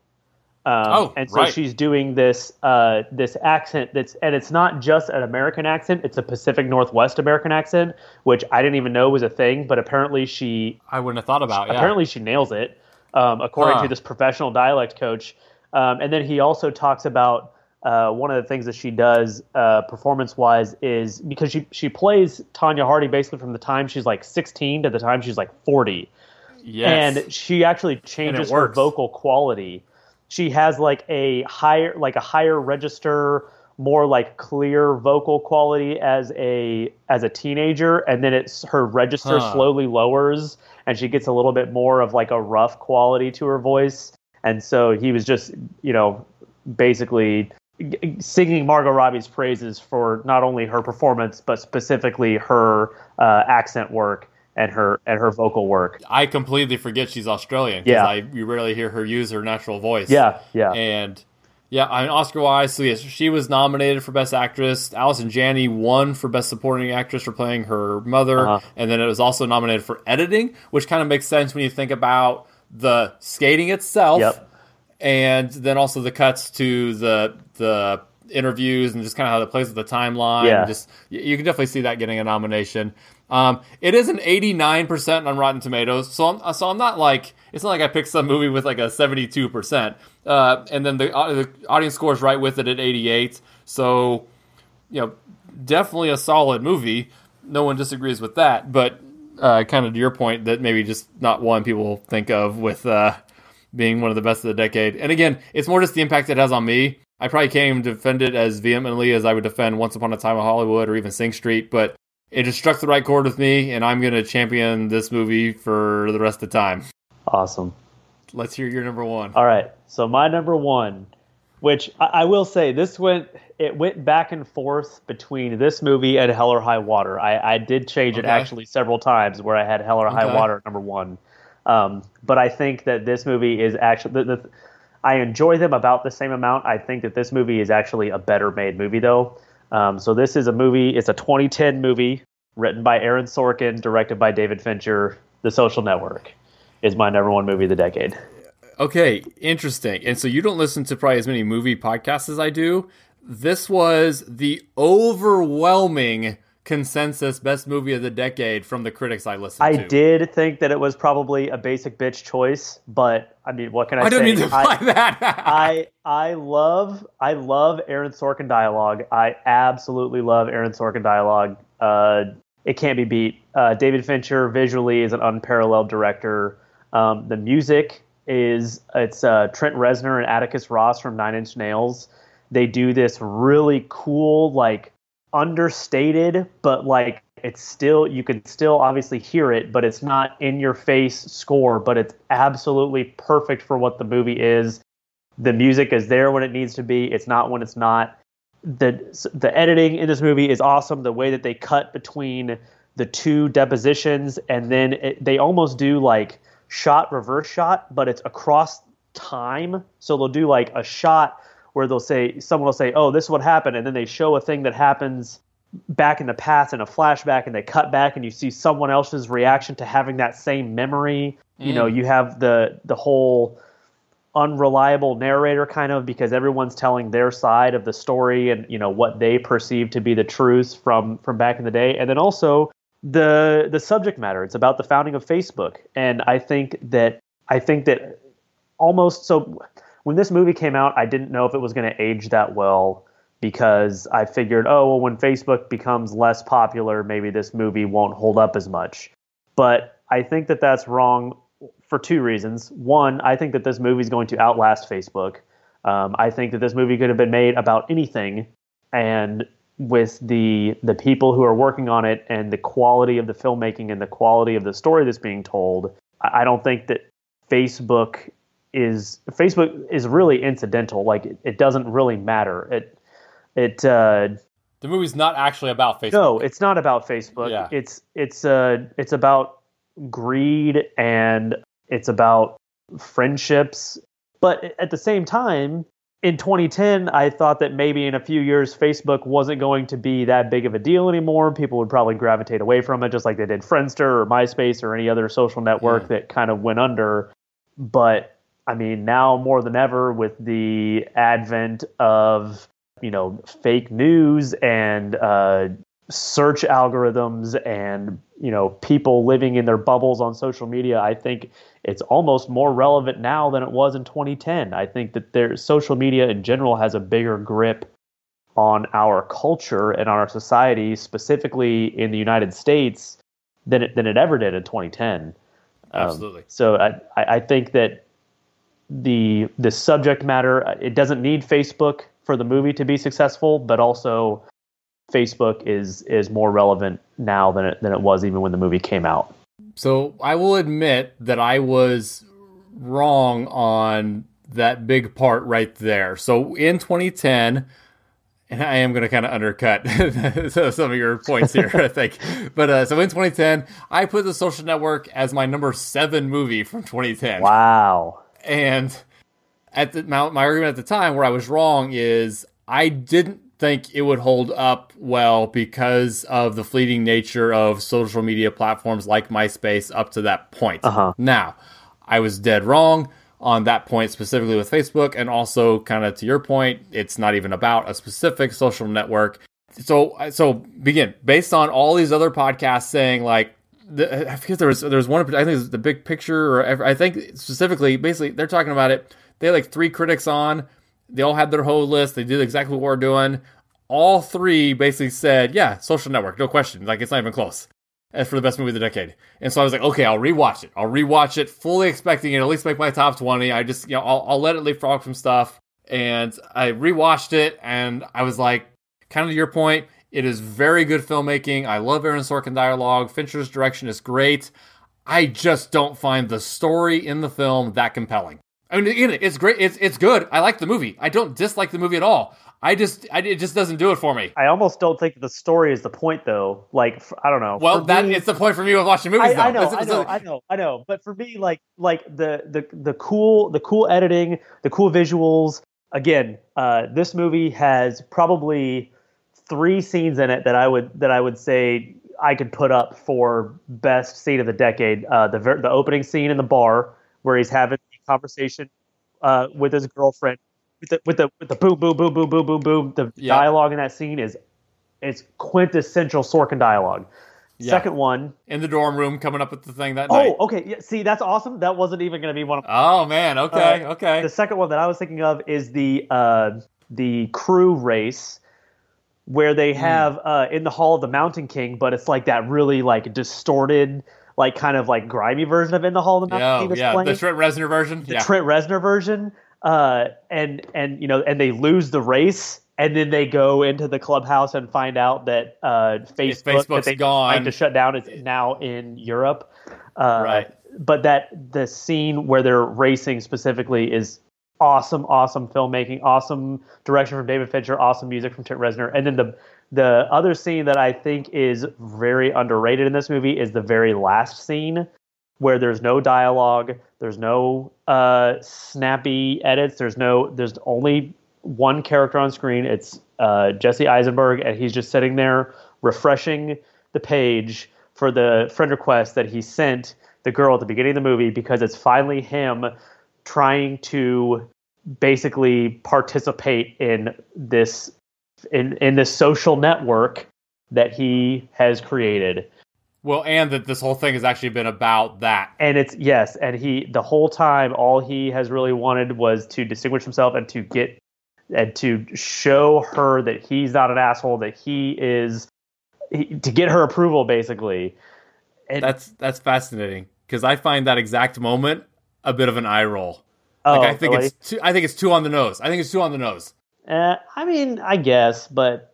Um, oh, and so right. she's doing this uh, this accent that's, and it's not just an American accent, it's a Pacific Northwest American accent, which I didn't even know was a thing, but apparently she I wouldn't have thought about it. Yeah. Apparently she nails it, um, according huh. to this professional dialect coach. Um, and then he also talks about uh, one of the things that she does uh, performance-wise is, because she, she plays Tanya Harding basically from the time she's like sixteen to the time she's like forty. Yes. And she actually changes her vocal quality. She has like a higher, like a higher register, more like clear vocal quality as a as a teenager, and then it's her register huh. slowly lowers, and she gets a little bit more of like a rough quality to her voice. And so he was just, you know, basically g- singing Margot Robbie's praises for not only her performance but specifically her uh, accent work. And her and her vocal work. I completely forget she's Australian, because yeah. I you rarely hear her use her natural voice. Yeah, yeah, and yeah. I mean, Oscar-wise, so yes, she was nominated for Best Actress. Allison Janney won for Best Supporting Actress for playing her mother, uh-huh. and then it was also nominated for editing, which kind of makes sense when you think about the skating itself, yep. and then also the cuts to the the. interviews and just kind of how that plays with the timeline. Yeah. Just you can definitely see that getting a nomination. Um, it is an eighty-nine percent on Rotten Tomatoes, so I'm so I'm not like it's not like I picked some movie with like a seventy-two percent. Uh, and then the, uh, the audience score is right with it at eighty-eight. So you know, definitely a solid movie. No one disagrees with that. But uh, kind of to your point, that maybe just not one people think of with uh, being one of the best of the decade. And again, it's more just the impact it has on me. I probably can't even defend it as vehemently as I would defend Once Upon a Time in Hollywood or even Sing Street, but it just struck the right chord with me, and I'm going to champion this movie for the rest of the time. Awesome. Let's hear your number one. All right. So my number one Which I, I will say, this went it went back and forth between this movie and Hell or High Water. I, I did change okay. it actually several times where I had Hell or okay. High Water at number one. Um, but I think that this movie is actually the, the, I enjoy them about the same amount. I think that this movie is actually a better made movie, though. Um, so this is a movie. It's a twenty ten movie written by Aaron Sorkin, directed by David Fincher. The Social Network is my number one movie of the decade. Okay, interesting. And so you don't listen to probably as many movie podcasts as I do. This was the overwhelming consensus best movie of the decade from the critics I listened I to. I did think that it was probably a basic bitch choice, but I mean, what can I, I say? I don't mean to imply that. I, I love I love Aaron Sorkin dialogue. I absolutely love Aaron Sorkin dialogue. Uh, it can't be beat. Uh, David Fincher visually is an unparalleled director. Um, the music is it's uh, Trent Reznor and Atticus Ross from Nine Inch Nails. They do this really cool, like, understated, but like it's still you can still obviously hear it, but it's not in your face score, but it's absolutely perfect for what the movie is. The music is there when it needs to be. It's not when it's not. The the editing in this movie is awesome. The way that they cut between the two depositions, and then it, they almost do like shot reverse shot, but it's across time. So they'll do like a shot where they'll say, someone will say, oh, this is what happened, and then they show a thing that happens back in the past in a flashback, and they cut back and you see someone else's reaction to having that same memory. Mm. You know, you have the the whole unreliable narrator kind of, because everyone's telling their side of the story and, you know, what they perceive to be the truth from from back in the day. And then also the the subject matter. It's about the founding of Facebook, and I think that I think that almost so when this movie came out, I didn't know if it was going to age that well, because I figured, oh well, when Facebook becomes less popular, maybe this movie won't hold up as much. But I think that that's wrong for two reasons. One, I think that this movie is going to outlast Facebook. Um, I think that this movie could have been made about anything, and with the the people who are working on it and the quality of the filmmaking and the quality of the story that's being told, I don't think that Facebook is Facebook is really incidental. Like it, it doesn't really matter. It it uh, the movie's not actually about Facebook. No, it's not about Facebook. Yeah. It's it's uh it's about greed and it's about friendships. But at the same time, in twenty ten, I thought that maybe in a few years, Facebook wasn't going to be that big of a deal anymore. People would probably gravitate away from it, just like they did Friendster or MySpace or any other social network mm. that kind of went under. But I mean, now more than ever, with the advent of, you know, fake news and uh, search algorithms and, you know, people living in their bubbles on social media, I think it's almost more relevant now than it was in twenty ten. I think that their social media in general has a bigger grip on our culture and on our society, specifically in the United States, than it, than it ever did in twenty ten. Absolutely. Um, so I, I think that the the subject matter, it doesn't need Facebook for the movie to be successful, but also Facebook is is more relevant now than it, than it was even when the movie came out. So I will admit that I was wrong on that big part right there. So in twenty ten, and I am going to kind of undercut some of your points here, I think. But uh, so in twenty ten, I put The Social Network as my number seven movie from twenty ten. Wow. And at the, my, my argument at the time where I was wrong is I didn't think it would hold up well because of the fleeting nature of social media platforms like MySpace up to that point. Uh-huh. Now, I was dead wrong on that point, specifically with Facebook, and also kind of to your point, it's not even about a specific social network. So, so begin based on all these other podcasts saying like, I forget there was there was one. I think it was The Big Picture, or I think specifically, basically, they're talking about it. They had like three critics on. They all had their whole list. They did exactly what we're doing. All three basically said, "Yeah, Social Network, no question. Like it's not even close." As for the best movie of the decade, and so I was like, "Okay, I'll rewatch it. I'll rewatch it, fully expecting it at least make my top twenty. I just, you know, I'll, I'll let it leapfrog from stuff." And I rewatched it, and I was like, kind of to your point. It is very good filmmaking. I love Aaron Sorkin dialogue. Fincher's direction is great. I just don't find the story in the film that compelling. I mean, again, it's great. It's it's good. I like the movie. I don't dislike the movie at all. I just, I, it just doesn't do it for me. I almost don't think the story is the point, though. Like, I don't know. Well, that me, it's the point for me with watching movies. I, though. I know, it's, I, it's know like, I know, I know. But for me, like, like the the the cool, the cool editing, the cool visuals. Again, uh, this movie has probably three scenes in it that I would that I would say I could put up for best scene of the decade. Uh, the the opening scene in the bar where he's having a conversation uh, with his girlfriend. With the, with the with the boom boom boom boom boom boom boom, the yeah. dialogue in that scene is it's quintessential Sorkin dialogue. Yeah. Second one in the dorm room, coming up with the thing that oh, night. Oh, okay. Yeah, see, that's awesome. That wasn't even going to be one of. Oh man, okay, uh, okay. The second one that I was thinking of is the uh, the crew race where they have mm. uh, in the Hall of the Mountain King, but it's like that really like distorted. Like kind of like grimy version of In the Hall of the Mountain King. Yeah, yeah. The Trent Reznor version. The yeah. Trent Reznor version. Uh, and, and, you know, and they lose the race and then they go into the clubhouse and find out that, uh, Facebook, that they gone to shut down is now in Europe. Uh, right. But that the scene where they're racing specifically is awesome, awesome filmmaking, awesome direction from David Fincher, awesome music from Trent Reznor. And then the, the other scene that I think is very underrated in this movie is the very last scene where there's no dialogue, there's no uh, snappy edits, there's no, there's only one character on screen. It's uh, Jesse Eisenberg, and he's just sitting there refreshing the page for the friend request that he sent the girl at the beginning of the movie because it's finally him trying to basically participate in this in in this social network that he has created. Well, and that this whole thing has actually been about that. And it's, yes, and he, the whole time, all he has really wanted was to distinguish himself and to get, and to show her that he's not an asshole, that he is, he, to get her approval, basically. And that's, that's fascinating, because I find that exact moment a bit of an eye roll. Oh, like, I think really? it's too, I think it's too on the nose. I think it's too on the nose. Uh, I mean, I guess, but...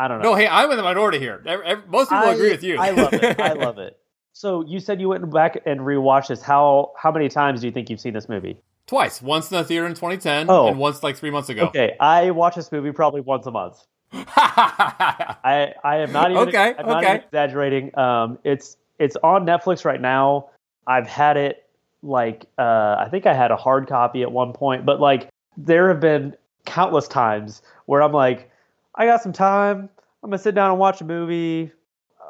I don't know. No, hey, I'm in the minority here. Most people I, agree with you. I love it. I love it. So you said you went back and rewatched this. How how many times do you think you've seen this movie? Twice. Once in the theater in twenty ten oh. and once like three months ago. Okay. I watch this movie probably once a month. I, I am not even, okay, I'm okay. not even exaggerating. Um, it's it's on Netflix right now. I've had it like, uh, I think I had a hard copy at one point. But like there have been countless times where I'm like, I got some time. I'm going to sit down and watch a movie.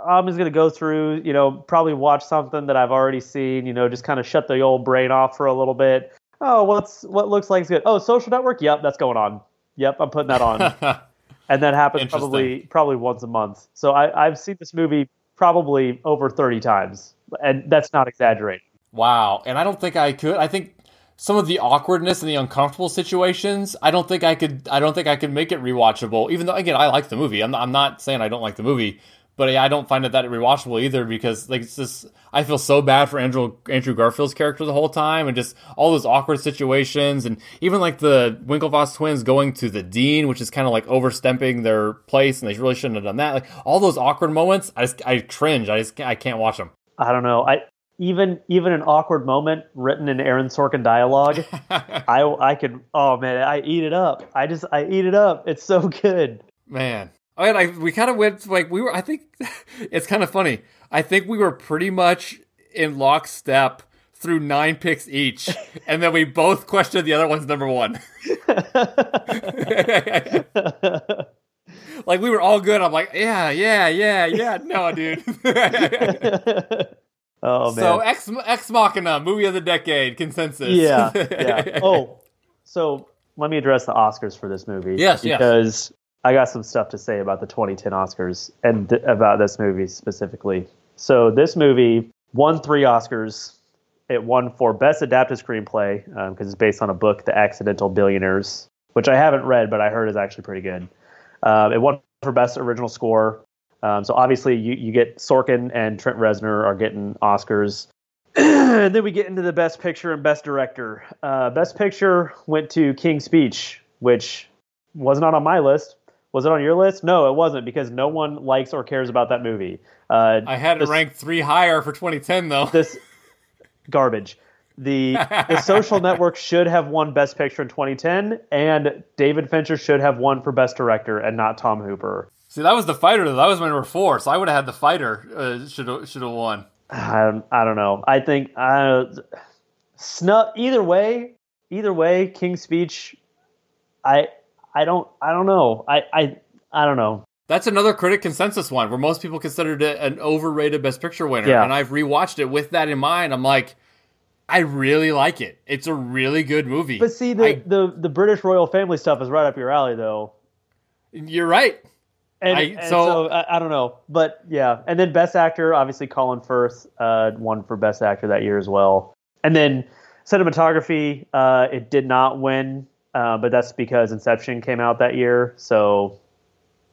I'm just going to go through, you know, probably watch something that I've already seen, you know, just kind of shut the old brain off for a little bit. Oh, what's what looks like it's good. Oh, Social Network? Yep, that's going on. Yep, I'm putting that on. And that happens probably probably once a month. So I, I've seen this movie probably over thirty times. And that's not exaggerating. Wow. And I don't think I could. I think... some of the awkwardness and the uncomfortable situations, I don't think I could. I don't think I could make it rewatchable. Even though, again, I like the movie. I'm not, I'm not saying I don't like the movie, but I don't find it that rewatchable either. Because like it's just, I feel so bad for Andrew Andrew Garfield's character the whole time, and just all those awkward situations, and even like the Winklevoss twins going to the dean, which is kind of like overstepping their place, and they really shouldn't have done that. Like all those awkward moments, I just, I cringe. I just I can't watch them. I don't know. I. Even even an awkward moment written in Aaron Sorkin dialogue, I, I could, oh man, I eat it up. I just, I eat it up. It's so good. Man. Oh, and I, we kind of went, like, we were, I think, it's kind of funny. I think we were pretty much in lockstep through nine picks each, and then we both questioned the other one's number one. Like, we were all good. I'm like, yeah, yeah, yeah, yeah. No, dude. Oh man! So Ex, Ex Machina, movie of the decade consensus. Yeah, yeah. Oh, so let me address the Oscars for this movie. Yes, because yes. Because I got some stuff to say about the twenty ten Oscars and th- about this movie specifically. So this movie won three Oscars. It won for Best Adapted Screenplay because um, it's based on a book, The Accidental Billionaires, which I haven't read, but I heard is actually pretty good. Um, it won for Best Original Score. Um, so obviously you, you get Sorkin and Trent Reznor are getting Oscars. And then we get into the Best Picture and Best Director. Uh, Best Picture went to King's Speech, which was not on my list. Was it on your list? No, it wasn't, because no one likes or cares about that movie. Uh, I had it this, ranked three higher for twenty ten, though. This garbage. The The Social Network should have won Best Picture in twenty ten, and David Fincher should have won for Best Director and not Tom Hooper. See, that was The Fighter, though. That was my number four, so I would have had The Fighter uh, should should have won. I don't, I don't know. I think uh, snub. Either way, either way, King's Speech. I I don't I don't know. I I I don't know. That's another critic consensus one where most people considered it an overrated Best Picture winner. Yeah. And I've rewatched it with that in mind. I'm like, I really like it. It's a really good movie. But see, the, I, the, the British royal family stuff is right up your alley, though. You're right. And, I, and so, so I, I don't know. But yeah. And then Best Actor, obviously Colin Firth uh, won for Best Actor that year as well. And then cinematography, uh, it did not win. Uh, but that's because Inception came out that year. So...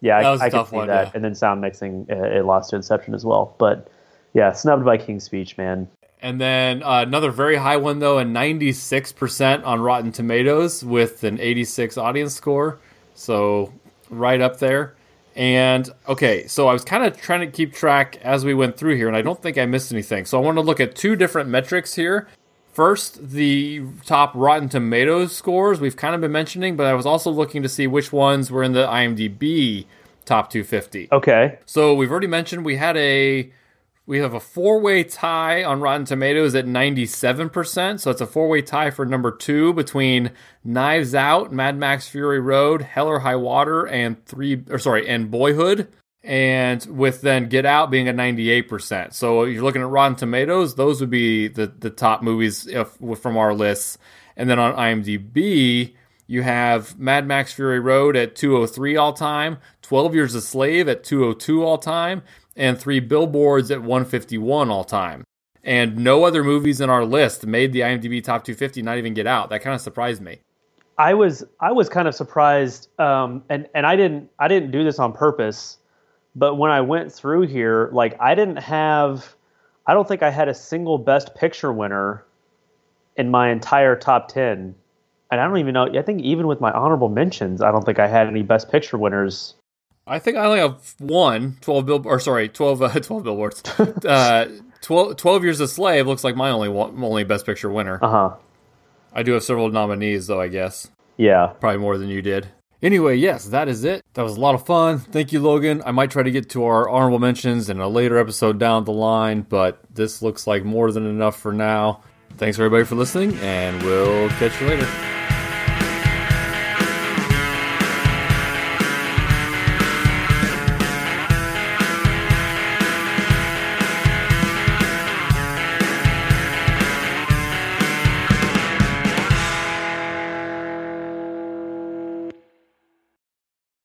Yeah, that was I, I could see one, that. Yeah. And then sound mixing, it lost to Inception as well. But yeah, snubbed by King's Speech, man. And then uh, another very high one, though, a ninety-six percent on Rotten Tomatoes with an eighty-six audience score. So right up there. And okay, so I was kind of trying to keep track as we went through here, and I don't think I missed anything. So I want to look at two different metrics here. First, the top Rotten Tomatoes scores we've kind of been mentioning, but I was also looking to see which ones were in the IMDb top two fifty. Okay. So we've already mentioned we had a we have a four-way tie on Rotten Tomatoes at ninety-seven percent. So it's a four-way tie for number two between Knives Out, Mad Max Fury Road, Hell or High Water, and three or sorry, and Boyhood. And with then Get Out being at ninety-eight percent. So if you're looking at Rotten Tomatoes, those would be the, the top movies if, from our lists. And then on IMDb, you have Mad Max Fury Road at two oh three all-time, twelve Years a Slave at two oh two all-time, and Three Billboards at one fifty-one all-time. And no other movies in our list made the IMDb top two fifty, not even Get Out. That kind of surprised me. I was I was kind of surprised, um, and, and I didn't I didn't do this on purpose. But when I went through here, like I didn't have, I don't think I had a single Best Picture winner in my entire top ten. And I don't even know, I think even with my honorable mentions, I don't think I had any Best Picture winners. I think I only have one, twelve bill, or sorry, twelve, uh, twelve Billboards. uh, twelve, twelve Years a Slave looks like my only one, only Best Picture winner. Uh-huh. I do have several nominees though, I guess. Yeah. Probably more than you did. Anyway, yes, that is it. That was a lot of fun. Thank you, Logan. I might try to get to our honorable mentions in a later episode down the line, but this looks like more than enough for now. Thanks, everybody, for listening, and we'll catch you later.